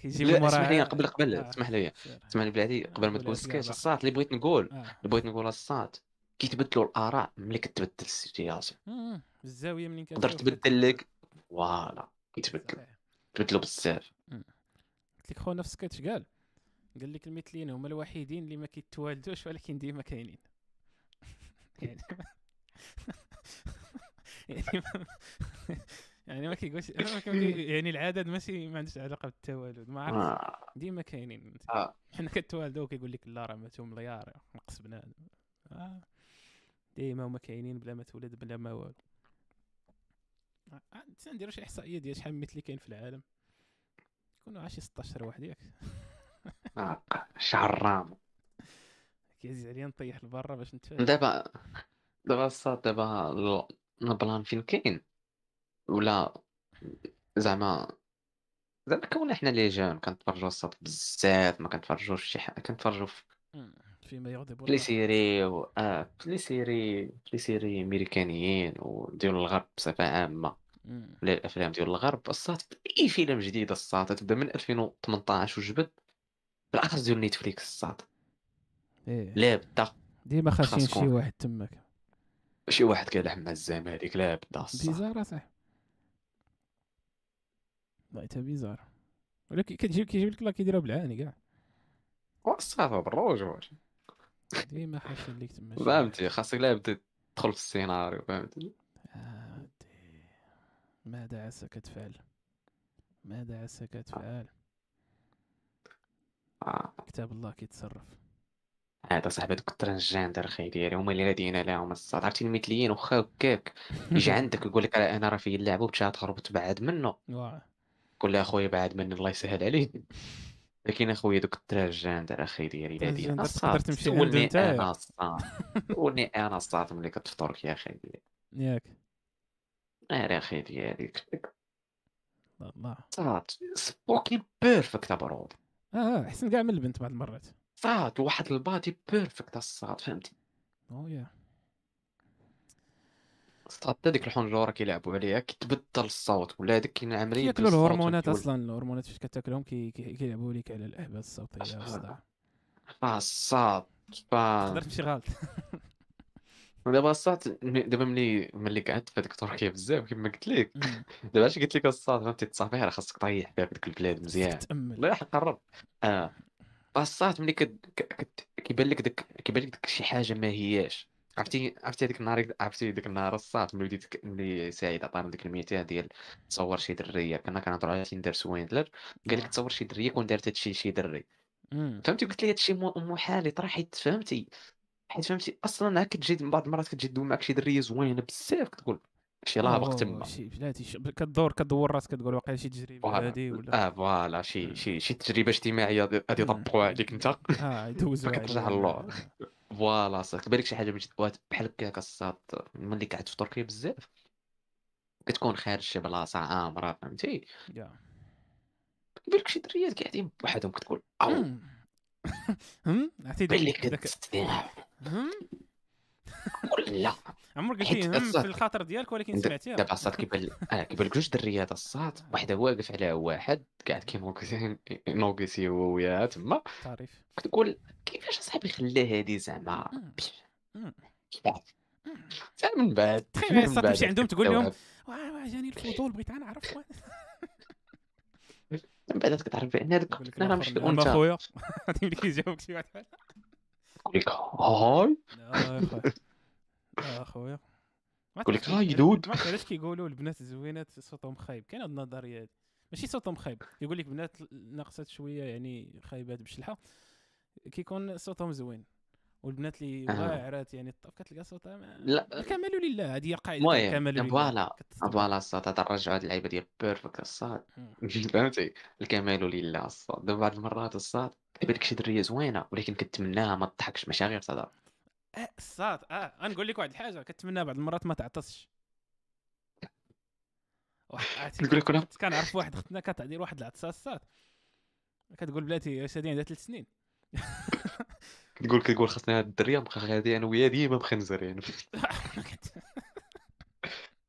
لا اسمح لي قبل قبل اسمح لي اسمح لي بلاتي قبل ما تقول سكيت الصاد اللي بغيت نقول اللي بغيت نقول الصاد كيتبدلوا الاراء ملي كتبدل السيتياسيون بالزاويه منين كتقدر تبدل لك فوالا كيتبدل تبدلوا بزاف. قلت لك خونا في سكيت قال قال لك المثليين هما الوحيدين اللي ما كيتوالدوش ولكن ديما كاينين. يعني يعني يعني ما كيقولش يعني العدد ماشي ما عندوش علاقه بالتوالد، ما عرفت ديما كاينين حنا كتوالدوا كيقول لك لا راه ماتوا مليار نقص بنادم، آه ديما هما كاينين بلا ما تولد بلا ما والو. انت نديروا شي احصائيه ديال شحال مثلي كاين في العالم، كونوا عا شي ستة عشر واحد ياك. شعر رام كيزيد عليا نطيح لبرا باش نتفاهم. دابا دابا الصاد دابا البلان فين كاين ولا زعما زعما كون احنا لي جون كنتفرجوا الصاد بزاف، ما كنتفرجوش شي حاجه، كنتفرجوا في فيما يغضب لي سيري و اه لي سيري لي سيري امريكانيين وديال الغرب بصفه عامه ولا الافلام ديال الغرب. الصاد اي فيلم جديد الصاد تبدا من ألفين وثمنطاش وجبد بالاخص ديال نيتفليكس الصاد ايه لا بدا ديما خاصين شي واحد تماك شي واحد كيلحم مع الزمالك لا بدا الصاد بيزار صح بايته بيزار، ولكن كتجيب كيجيب لك لا كيديرها بالعاني كاع والصافا بالروج ديما خاصين ليك تما فهمتي، خاصك لا بدا تدخل في السيناريو فهمتي. آه ماذا عسى كتفعل ماذا عسى كتفعل كتاب الله كيتصرف. هذا صاحبي هذوك الترانسجندر خي ديالي هما اللي لادينا لهم الصاد عرفتي المثليين، واخا هكاك يجي عندك يقول لك انا راه في اللعبه وبتشا تهرب وتبعد منه، قول له اخويا بعد مني الله يسهل عليه. لكن اخويا دوك الترانسجندر اخي ديالي لادينا الصاد تولني انا الصاد تولني انا الصاد ملي كتفطر يا اخي ديالي ياك يا اخي ديالي الله صاد سبوكي بيرفكت برو اه احسن كاع من البنت بعض المرات صاد واحد البادي بيرفكت الصاد فهمتي. او يا صاد ديك الحنجره كيلعبوا عليها كيتبدل الصوت ولا هذاك كينعمري كياكلوا الهرمونات اصلا، الهرمونات فاش كتاكلهم كيلعبوا لك على الاحبال الصوتيه والصداع الصاد تقدر تمشي غلط. دابا الصاد دابا ملي ملي قعدت في هذيك تركيا بزاف كما قلت لك دابا اش قلت لك الصاد فهمتي تصافي راه خاصك طيح بها في ديك البلاد مزيان الله يحق الرب. اه الصاد ملي كيبان لك داك كيبان لك داك شي حاجه ما هياش عرفتي عرفتي هذيك النهار عرفتي ديك النهار الصاد ملي بديت ملي سعيد عطانا ديك الميتة ديال تصور شي دريه، كنا كنهضروا على تيندر سويندلر قال لك تصور شي دريه كون دارت هادشي شي دري فهمتي، قلت لي هادشي محال يطرا حيت فهمتي حيت فهمتي اصلا عاد كتجي من بعض المرات كتجي دوم معك شي دريه زوينه بزاف كتقول شي لابق تما شي بلاتي كدور كدور راسك كتقول واقيلا شي تجربه هادي ولا اه فوالا شي شي شي تجربه اجتماعيه غادي يطبقوها عليك انت اه يدوزو كترجع للور فوالا صافي كتبان لك شي حاجه بحال هكاك الصاد ملي قعدت في تركيا بزاف كتكون خارج شي بلاصه عامره فهمتي يبان لك شي دريات قاعدين بوحدهم كتقول او هم عرفتي داك لا عمرك قلتي هم في الخاطر ديالك ولكن سمعتيها دابا الصاد كيبان اه كيبان لك جوج دريات الصاد واحده واقف على واحد قاعد كيموكسي نوكسي هو وياها تما تعرف كتقول كيفاش اصاحبي خلى هادي زعما كيفاش حتى من بعد تخيل الصاد تمشي عندهم تقول لهم واه جاني الفضول بغيت نعرف من بعد كتعرف بان هذاك راه ماشي انت اخويا غادي يمكن يجاوبك شي واحد بحال قول لك هاي اخويا قول لك هاي دود علاش كيقولوا البنات الزوينات صوتهم خايب؟ كاين هاد النظريه هادي ماشي صوتهم خايب، يقول لك بنات ناقصات شويه يعني خايبات بشلحه كيكون صوتهم زوين، والبنات اللي واعرات يعني الطف كتلقى صوتها لا الكمال لله، هذه هي القاعده الكمال لله. فوالا فوالا الصاد ترجعوا هاد اللعيبه ديال بيرفكت الصاد فهمتي، الكمال لله الصاد. دابا بعض المرات الصاد كيبان لك شي دريه زوينه ولكن كتمناها ما تضحكش، ماشي غير صداع الصاد. اه غنقول لك واحد الحاجه، كتمناها بعض المرات ما تعطسش. نقول لك كنت كنعرف واحد اختنا كتعدي واحد العطسه الصاد، كتقول بلاتي واش هادي عندها ثلاث سنين كتقول كتقول خاصنا هاد الدريه نبقى غادي انا وياه ديما مخنزر يعني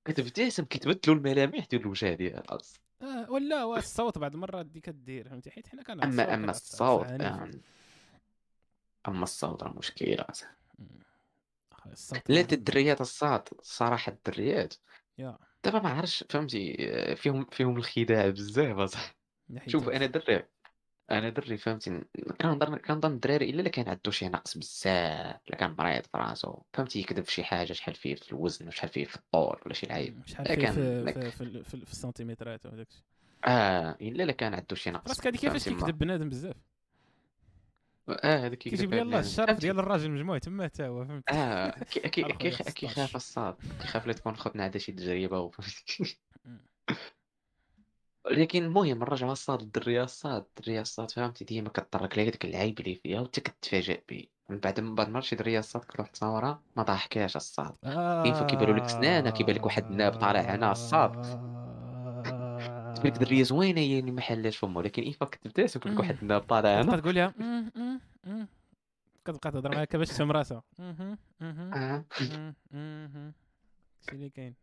كتبتسم كيتبدلوا الملامح ديال الوجه ديالها اه ولا والصوت بعض المرات دي كدير فهمتي، حيت حنا كنعرفوا اما اما الصوت اما الصوت راه مشكله الصوت. لا الدريات الصاد الصراحه الدريات دابا ما عرفتش فهمتي فيهم فيهم الخداع بزاف صح. شوف انا دري انا دري فهمتي كنهضر كنظن الدراري الا كان عندو شي نقص بزاف، الا كان مريض فراسو فهمتي يكذب في شي حاجه شحال فيه في الوزن شحال فيه في الطول ولا شي لعيب شحال فيه في في, في السنتيمترات وداك الشيء اه الا كان عندو شي نقص راسك هذيك كيفاش كيكذب بنادم بزاف اه هذيك كيجيب لي الله الشرف ديال الراجل مجموع تما حتى هو فهمتي اه كيخاف الصاد كيخاف لا تكون خدنا عندها شي تجربه لكن المهم نرجعوا للصاد الدريه الصاد الدريه الصاد فهمتي ديما كتطرق لها داك العيب اللي فيها وانت كتفاجئ به من بعد من بعد ما شي دريه الصاد كتروح تصاورها ما ضحكاش الصاد كيف كيبانوا لك سنانه كيبان لك واحد الناب طالع هنا الصاد كتبان دريه زوينه هي اللي ما حلاش فمها، ولكن كيف كتبتسم كيبان لك واحد الناب طالع هنا كتقول لها كتبقى تهضر معاها باش تشم راسها اها اها اها شي اللي كاين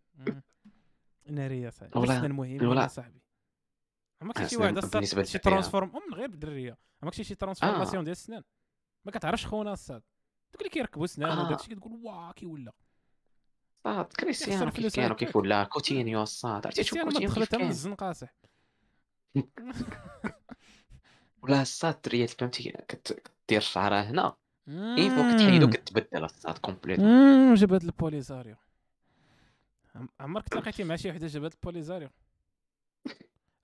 ناريه صاحبي والله المهم صاحبي ما كاين شي واحد الصاد شي ترانسفورم من غير بالدريه ما كاين شي ترانسفورماسيون آه. ديال السنان ما كتعرفش خونا الصاد دوك اللي كيركبوا سنان آه. وداكشي كتقول واه كيولى صاد كريستيانو كيفاش كيف ولا كوتينيو الصاد عرفتي شوف كوتينيو دخلتها من الزنقه صح ولا الصاد دريات فهمتي كدير شعرها هنا ايفو كتحيدو كتبدل الصاد كومبليتمون جبهه البوليزاريو. عمرك تلاقيتي مع شي وحده جبهه البوليزاريو؟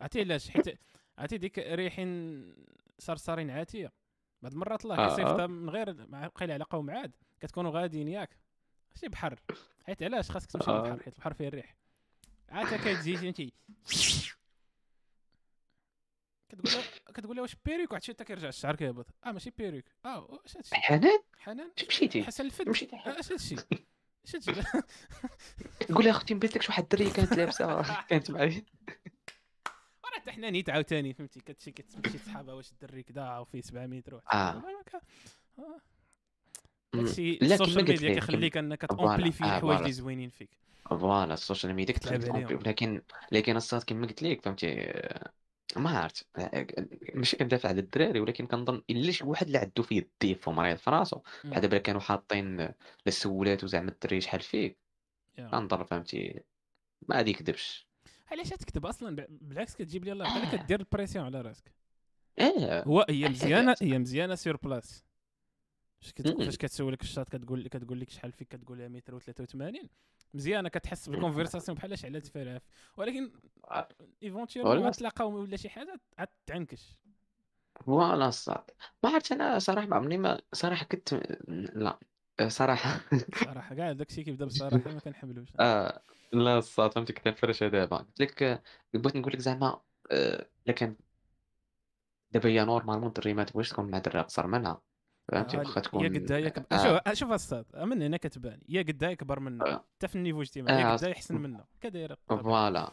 عرفتي علاش؟ حيت عرفتي ديك ريحين صرصارين عاتيه بعض المرات الله كيصيفطها من غير قيل على قوم عاد كتكونوا غاديين ياك شي بحر، حيت علاش خاصك تمشي للبحر حيت البحر فيه الريح عاد كتزيد انت كتقول له كتقول له واش بيريك واحد شي حتى كيرجع الشعر كيهبط اه ماشي بيريك اه واش هادشي حنان حنان مشيتي حسن الفد مشيتي اش هادشي اش هادشي تقول لها اختي مبات لك شي واحد الدريه كانت لابسه كانت معايا حتى حنا نيت عاوتاني فهمتي كتمشي كتمشي تصحابها واش الدري كدا وفيه سبعة متر واحد اه داكشي السوشيال ميديا كيخليك انك تامبليفي الحوايج اللي زوينين فيك فوالا السوشيال ميديا كتلعب، ولكن لكن الصاد كما قلت لك فهمتي ما عرفت ماشي كندافع على الدراري، ولكن كنظن الا شي واحد اللي عندو فيه الضيف ومريض في راسو بحال دابا كانوا حاطين السولات وزعما الدري شحال فيك كنظن فهمتي ما غادي يكذبش. علاش تكتب اصلا؟ بالعكس كتجيب لي الله بحال كدير البريسيون على راسك اه هو هي مزيانه هي مزيانه سير بلاص فاش كتسولك الشاط كتقول كتقول لك شحال فيك كتقول لها متر و83 مزيانه كتحس بالكونفرساسيون بحالاش على تفرف، ولكن ايفونتيرمون ما تلاقاو ولا شي حاجه عاد تعنكش فوالا صاحبي ما عرفت انا صراحه ما عمرني ما صراحه كنت لا صراحه صراحه كاع داكشي كيبدا بصراحه ما كنحملوش اه لا الصاد فهمتي كنت الفرشه دابا قلت لك بغيت نقول لك زعما الا كان دابا هي نورمالمون الدري ما تبغيش تكون مع دري اقصر منها فهمتي واخا تكون هي قدها هي شوف شوف الصاد من هنا كتبان هي قدها كبر منها حتى في النيفو الاجتماعي هي قدها يحسن منها كدايره فوالا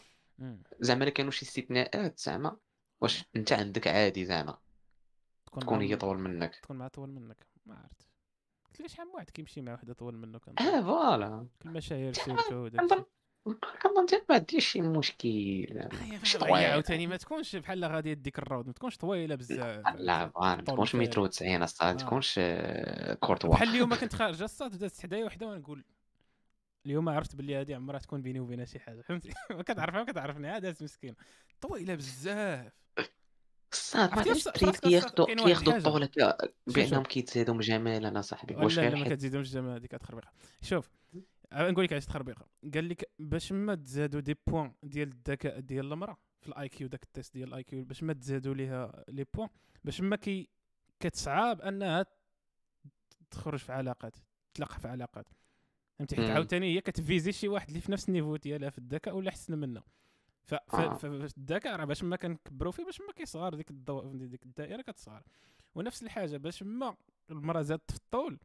زعما كانوا شي استثناءات زعما واش انت عندك عادي زعما تكون تكون هي طول منك تكون مع طول منك؟ ما عرفت قلت لك شحال واحد كيمشي مع وحده طول منك. اه فوالا المشاهير سيرتو وداك كنظن حتى ما عنديش شي مشكل. عاوتاني ما تكونش بحال غادي ديك الروض ما تكونش طويله بزاف. لا ما تكونش مترو تسعين الصاد ما تكونش كورتوا. بحال اليوم كنت خارجه الصاد بدات حدايا وحده ونقول اليوم عرفت باللي هذه عمرها تكون بيني وبينها شي حاجه، فهمتي؟ ما كتعرفها ما كتعرفني عاد مسكين طويله بزاف الصاد. ما كياخذوا كياخذوا الطوله بانهم كيتزيدوا جمال. انا صاحبي واش غير ما كتزيدهمش جمال هذيك كتخربيقه. شوف نقول لك علاش تخربيقه. قال لك باش ما تزادوا دي بوين ديال الذكاء ديال المراه في الاي كيو، داك التيست ديال الاي كيو باش ما تزادوا ليها لي بوين، باش ما كي كتسعى بانها تخرج في علاقات تلقى في علاقات، فهمتي؟ حيت عاوتاني هي كتفيزي شي واحد اللي في نفس النيفو ديالها في الذكاء ولا احسن منها. ف الذكاء راه باش ما كنكبروا فيه باش ما كيصغر ديك الضوء ديك الدائره كتصغر. ونفس الحاجه باش ما المراه زادت في الطول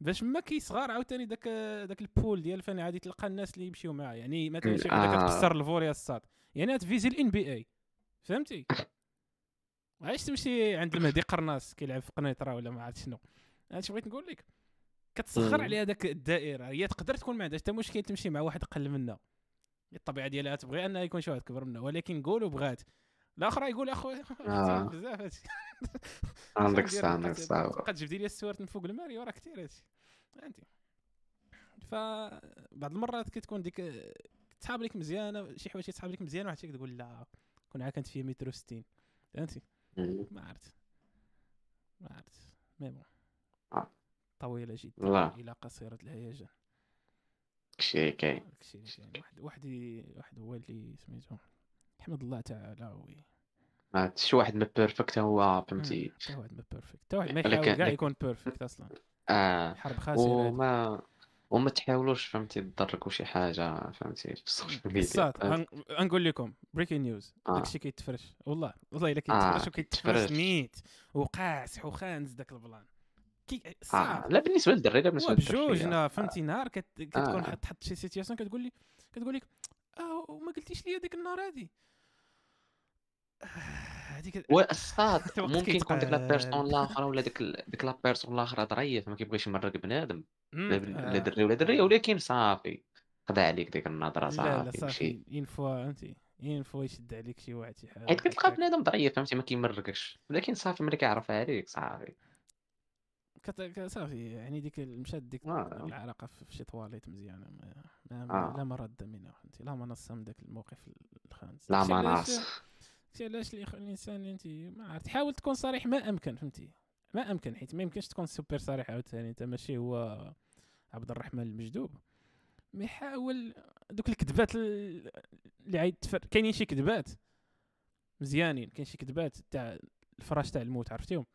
باش ما كيصغر عاوتاني داك داك البول ديال فين عادي تلقى الناس اللي يمشيو معاه. يعني مثلا شي وحده كتكسر الفوريا الصاد يعني تفيزي الان بي اي، فهمتي؟ علاش تمشي عند المهدي قرناص كيلعب في قنيطره ولا ما عرفت شنو؟ انا اش بغيت نقول لك كتصغر عليها داك الدائره. هي تقدر تكون ما عندها حتى مشكل تمشي مع واحد اقل منها، الطبيعه ديالها تبغي انها يكون شي واحد كبر منها، ولكن نقولوا بغات الاخرى يقول اخويا بزاف هادشي. عندك صح عندك صح بقى تجبدي لي السوارت من فوق الماريو راه كثير هادشي، فهمتي؟ فبعض المرات كتكون ديك تصحاب لك مزيانه شي حوايج تصحاب لك مزيانه وعاد كتقول لا كون عا كانت فيا متر ستين، فهمتي؟ ما عرفت ما عرفت مي بون طويله جدا الى قصيره الهيجان. كشي كاين كشي واحد واحد واحد هو اللي سميتو حمد الله تعالى وي ما شي واحد ما بيرفكت هو، فهمتي؟ حتى واحد ما بيرفكت حتى واحد ما يحاول كاع يكون بيرفكت اصلا. اه حرب خاسره وما وما تحاولوش، فهمتي؟ تضركوا شي حاجه، فهمتي؟ في السوشيال ميديا نقول لكم بريكين نيوز داكشي كيتفرش والله والله الا كيتفرش وكيتفرش نيت وقاصح وخانز داك البلان كي صعب. آه. لا بالنسبه للدري لا بالنسبه للدري فهمتي. نهار كت... كتكون حط حط شي سيتياسيون كتقول لي كتقول لك اه وما قلتيش لي هذيك النهار هذه هذيك والصاد ممكن تكون ديك لا بيرسون الاخرى ولا ديك ديك لا بيرسون الاخرى ظريف ما كيبغيش يمرق بنادم لا دري ولا دريه، ولكن صافي خدا عليك ديك النظره صافي ماشي اون فوا، فهمتي؟ اون فوا يشد عليك شي واحد شي حاجه حيت كتلقى بنادم ظريف، فهمتي؟ ما كيمرقكش، ولكن صافي ملي كيعرف عليك صافي كتا صافي. يعني ديك مشات ديك العلاقه في شي طواليت مزيانه ما, ما آه. لا مرد منها، فهمتي؟ لا منص من داك الموقف الخانس. لا مناص شي علاش الانسان انت ما عرفت حاول تكون صريح ما امكن، فهمتي؟ ما امكن حيت ما يمكنش تكون سوبر صريح عاوتاني، انت ماشي هو عبد الرحمن المجدوب. مي حاول دوك الكذبات اللي عايد تفر... كاينين شي كذبات مزيانين، كاين شي كذبات تاع الفراش تاع الموت، عرفتيهم؟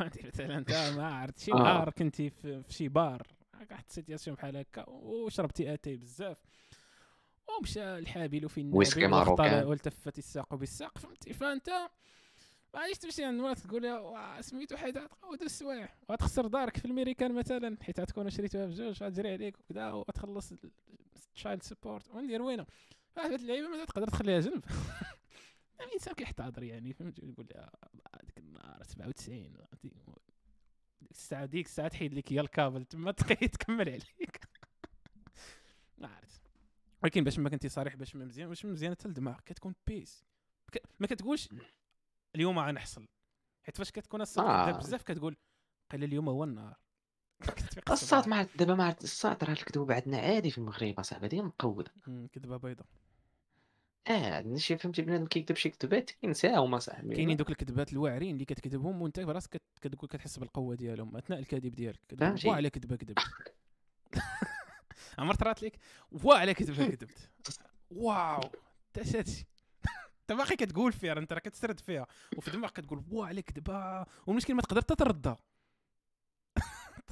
انت مثلا انت ما عرفت شي نهار كنتي في شي بار واحد سيتياسيون بحال هكا وشربتي اتاي بزاف ومشى الحابل في النار والتفت الساق بالساق، فهمتي؟ فانت ما عادش تمشي عند مراتك تقول لها سميتو حيت غتقود السوايع وغتخسر دارك في الميريكان مثلا حيت غتكونوا شريتوها بجوج غتجري عليك وكذا وغتخلص تشايلد سبورت وندير وينه. فهاد اللعيبه ما تقدر تخليها جنب. الانسان كيحتاضر يعني، فهمتي؟ يقول لها هذيك النهار سبعة وتسعين ديك الساعه ديك الساعه تحيد لك هي الكابل تما تقي تكمل عليك. ما عرفت، ولكن باش ما كنتي صريح باش ما مزيان باش مزيان حتى الدماغ كتكون بيس ما كتقولش اليوم غنحصل، حيت فاش كتكون الصاد بزاف كتقول قيل اليوم هو النهار. الصاد مع دابا مع الصاد راه الكذوب عندنا عادي في المغرب اصاحبي، هذه مقوده كذبه بيضاء. اه نشي فهمتي بنادم كيكذب شي كذبات كينساهم اصاحبي. كاينين دوك الكذبات الواعرين اللي كتكذبهم وانت براسك كتقول كتحس بالقوه ديالهم اثناء الكذب ديالك، كتقول واه على كذبه كذبت. عمرت رات لك واه على كذبه كذبت واو انت هادشي انت باقي كتقول فيها انت راه كتسرد فيها وفي دماغك كتقول واه على كذبه والمشكل ما تقدر تتردها.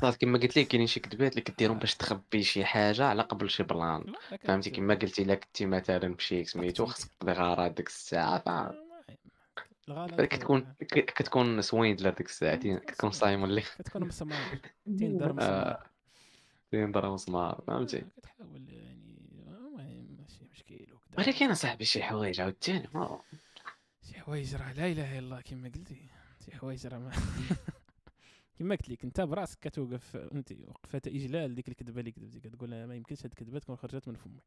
صافي كما قلت لك كاينين شي كذبات اللي كديرهم باش تخبي شي حاجه على قبل شي بلان، فهمتي؟ كما قلتي الا كنتي مثلا مشي سميتو خصك تقضي غرض ديك الساعه فاهم الغلط كتكون كتكون سوين ديال ديك الساعتين كتكون صايم اللي كتكون مسمار تندر مسمار تندر مسمار، فهمتي؟ كتحاول يعني ماشي مشكل ولكن انا صاحبي شي حوايج عاوتاني ما شي حوايج راه لا اله الا الله كما قلتي شي حوايج راه كما قلت لك انت براسك كتوقف انت وقفه اجلال ديك الكذبه اللي كذبتي كتقول ما يمكنش هاد الكذبه تكون خرجت من فمي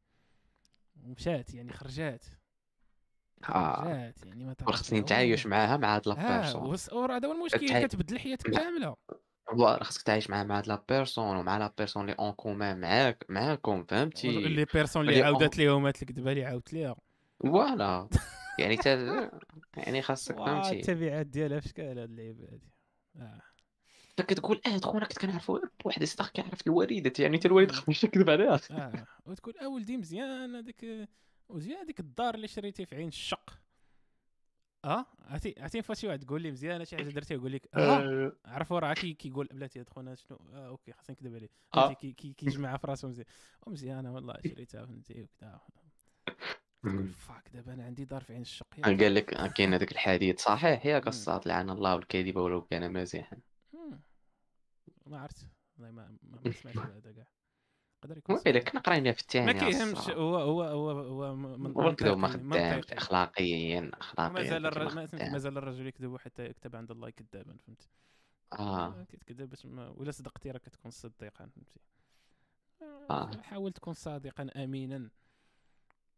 ومشات يعني خرجات اه يعني ما تعرفش خصني نتعايش معاها مع هاد لا بيرسون هذا هو المشكل كتبدل حياتك كامله والله خصك تعايش معاها مع هاد لا بيرسون ومع لا بيرسون اللي اون كومان معاك معاكم فهمتي لي بيرسون اللي عاودت ليهم هاد الكذبه اللي عاودت ليها فوالا يعني يعني خاصك فهمتي التبعات ديالها فشكال هاد اللعيبه هادي اه كتقول اه خونا كنت كنعرفو واحد صدق كيعرف الوالده يعني حتى الوالد خاصك تكذب عليها اه وتقول اول دي مزيان هذاك وزيان هذيك الدار اللي شريتي في عين الشق اه عرفتي عرفتي فاش شي واحد تقول لي مزيانه شي حاجه درتيها يقول لك اه عرفوا راه كيقول بلاتي هاد خونا شنو اه اوكي خاصني نكذب عليه فهمتي كيجمعها في راسو مزيان ومزيانه والله شريتها فهمتي وكذا تقول فاك دابا انا عندي دار في عين الشق قال لك كاين هذاك الحديث صحيح ياك الصاد لعن الله والكذبه ولو كان مزيحا ما عرفت والله ما ما سمعت هذا كاع قدر يكون وي لكن قرينا في الثاني ما كيهمش هو هو هو هو منطقي منطقي اخلاقيا اخلاقيا مازال مازال الرجل يكذب حتى يكتب عند الله كذابا فهمتي اه كتكذب باش ولا صدقتي راه كتكون صديقا فهمتي اه حاول تكون صادقا امينا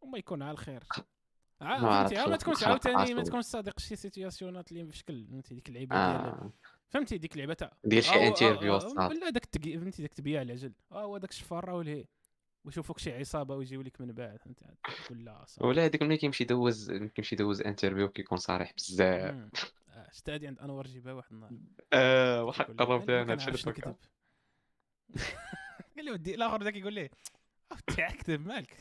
وما يكون على الخير عرفتي عا ما تكونش عاوتاني ما تكونش صادق شي سيتياسيونات اللي بشكل فهمتي ديك اللعيبه ديال فهمتي ديك اللعبه تاع دير شي انترفيو صافي ولا داك فهمتي داك تبيع العجل اه هو داك الشفار راه وليه ويشوفوك شي عصابه ويجيو لك من بعد فهمتي ولا صافي ولا هذيك ملي كيمشي يدوز كيمشي يدوز انترفيو كيكون صريح بزاف اه شتا هادي عند انور جيبها واحد النهار اه وحق الرب ديالنا هادشي اللي كتب قال له ودي الاخر ذاك يقول ليه تاع كتب مالك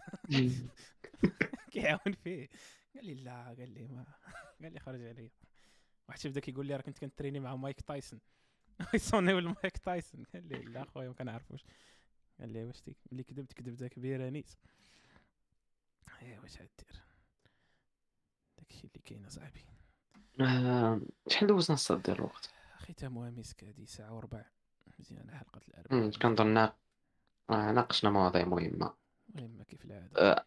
كيعاون فيه قال لي لا قال لي ما قال لي خرج عليا واحد شاف داك يقول لي راه كنت كنتريني مع مايك تايسون يصونيو المايك تايسون قال لي لا خويا ما كنعرفوش قال لي واش ملي كذبت كذبتها كبيره نيت ايوا واش غادير داكشي اللي كاين اصاحبي شحال دوزنا الصاد ديال الوقت ختامها مسك هذه ساعه وربع مزيانه حلقه الاربعاء كنظن ناقشنا مواضيع مهمه مهمه كيف العاده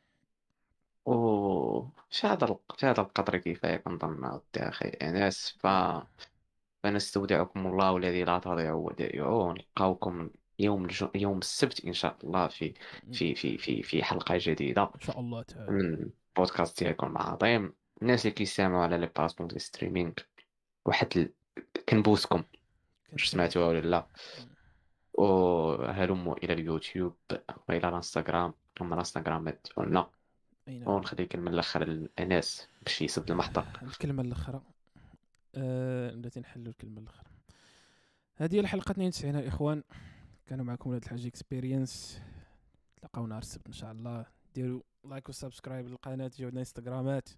او في هذا في هذا القدر كفايه كنظن ودي اخي انس ف فنستودعكم الله الذي لا تضيع ودائعه ونلقاوكم يوم الج... يوم السبت ان شاء الله في في في في, في حلقه جديده ان شاء الله تعالى من بودكاست ديالكم العظيم الناس اللي كيسمعوا على لي بلاتفورم ديال ستريمينغ واحد ال... كنبوسكم واش سمعتوها ولا لا وهلموا الى اليوتيوب والى الانستغرام كما الانستغرام ديالنا ونخلي كلمة الاخرى للاناس باش يسد المحطه الكلمه الاخرى أه... بلاتي نحلوا الكلمه الاخرى هذه هي الحلقه اثنين وتسعين يا اخوان كانوا معكم ولاد الحاج اكسبيرينس تلاقاو نهار السبت ان شاء الله ديروا لايك وسبسكرايب للقناه جاو لنا انستغرامات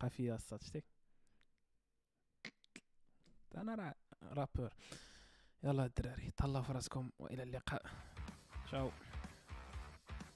قافيه الصاد شتي انا راه رابور يلا الدراري تهلاو فراسكم والى اللقاء تشاو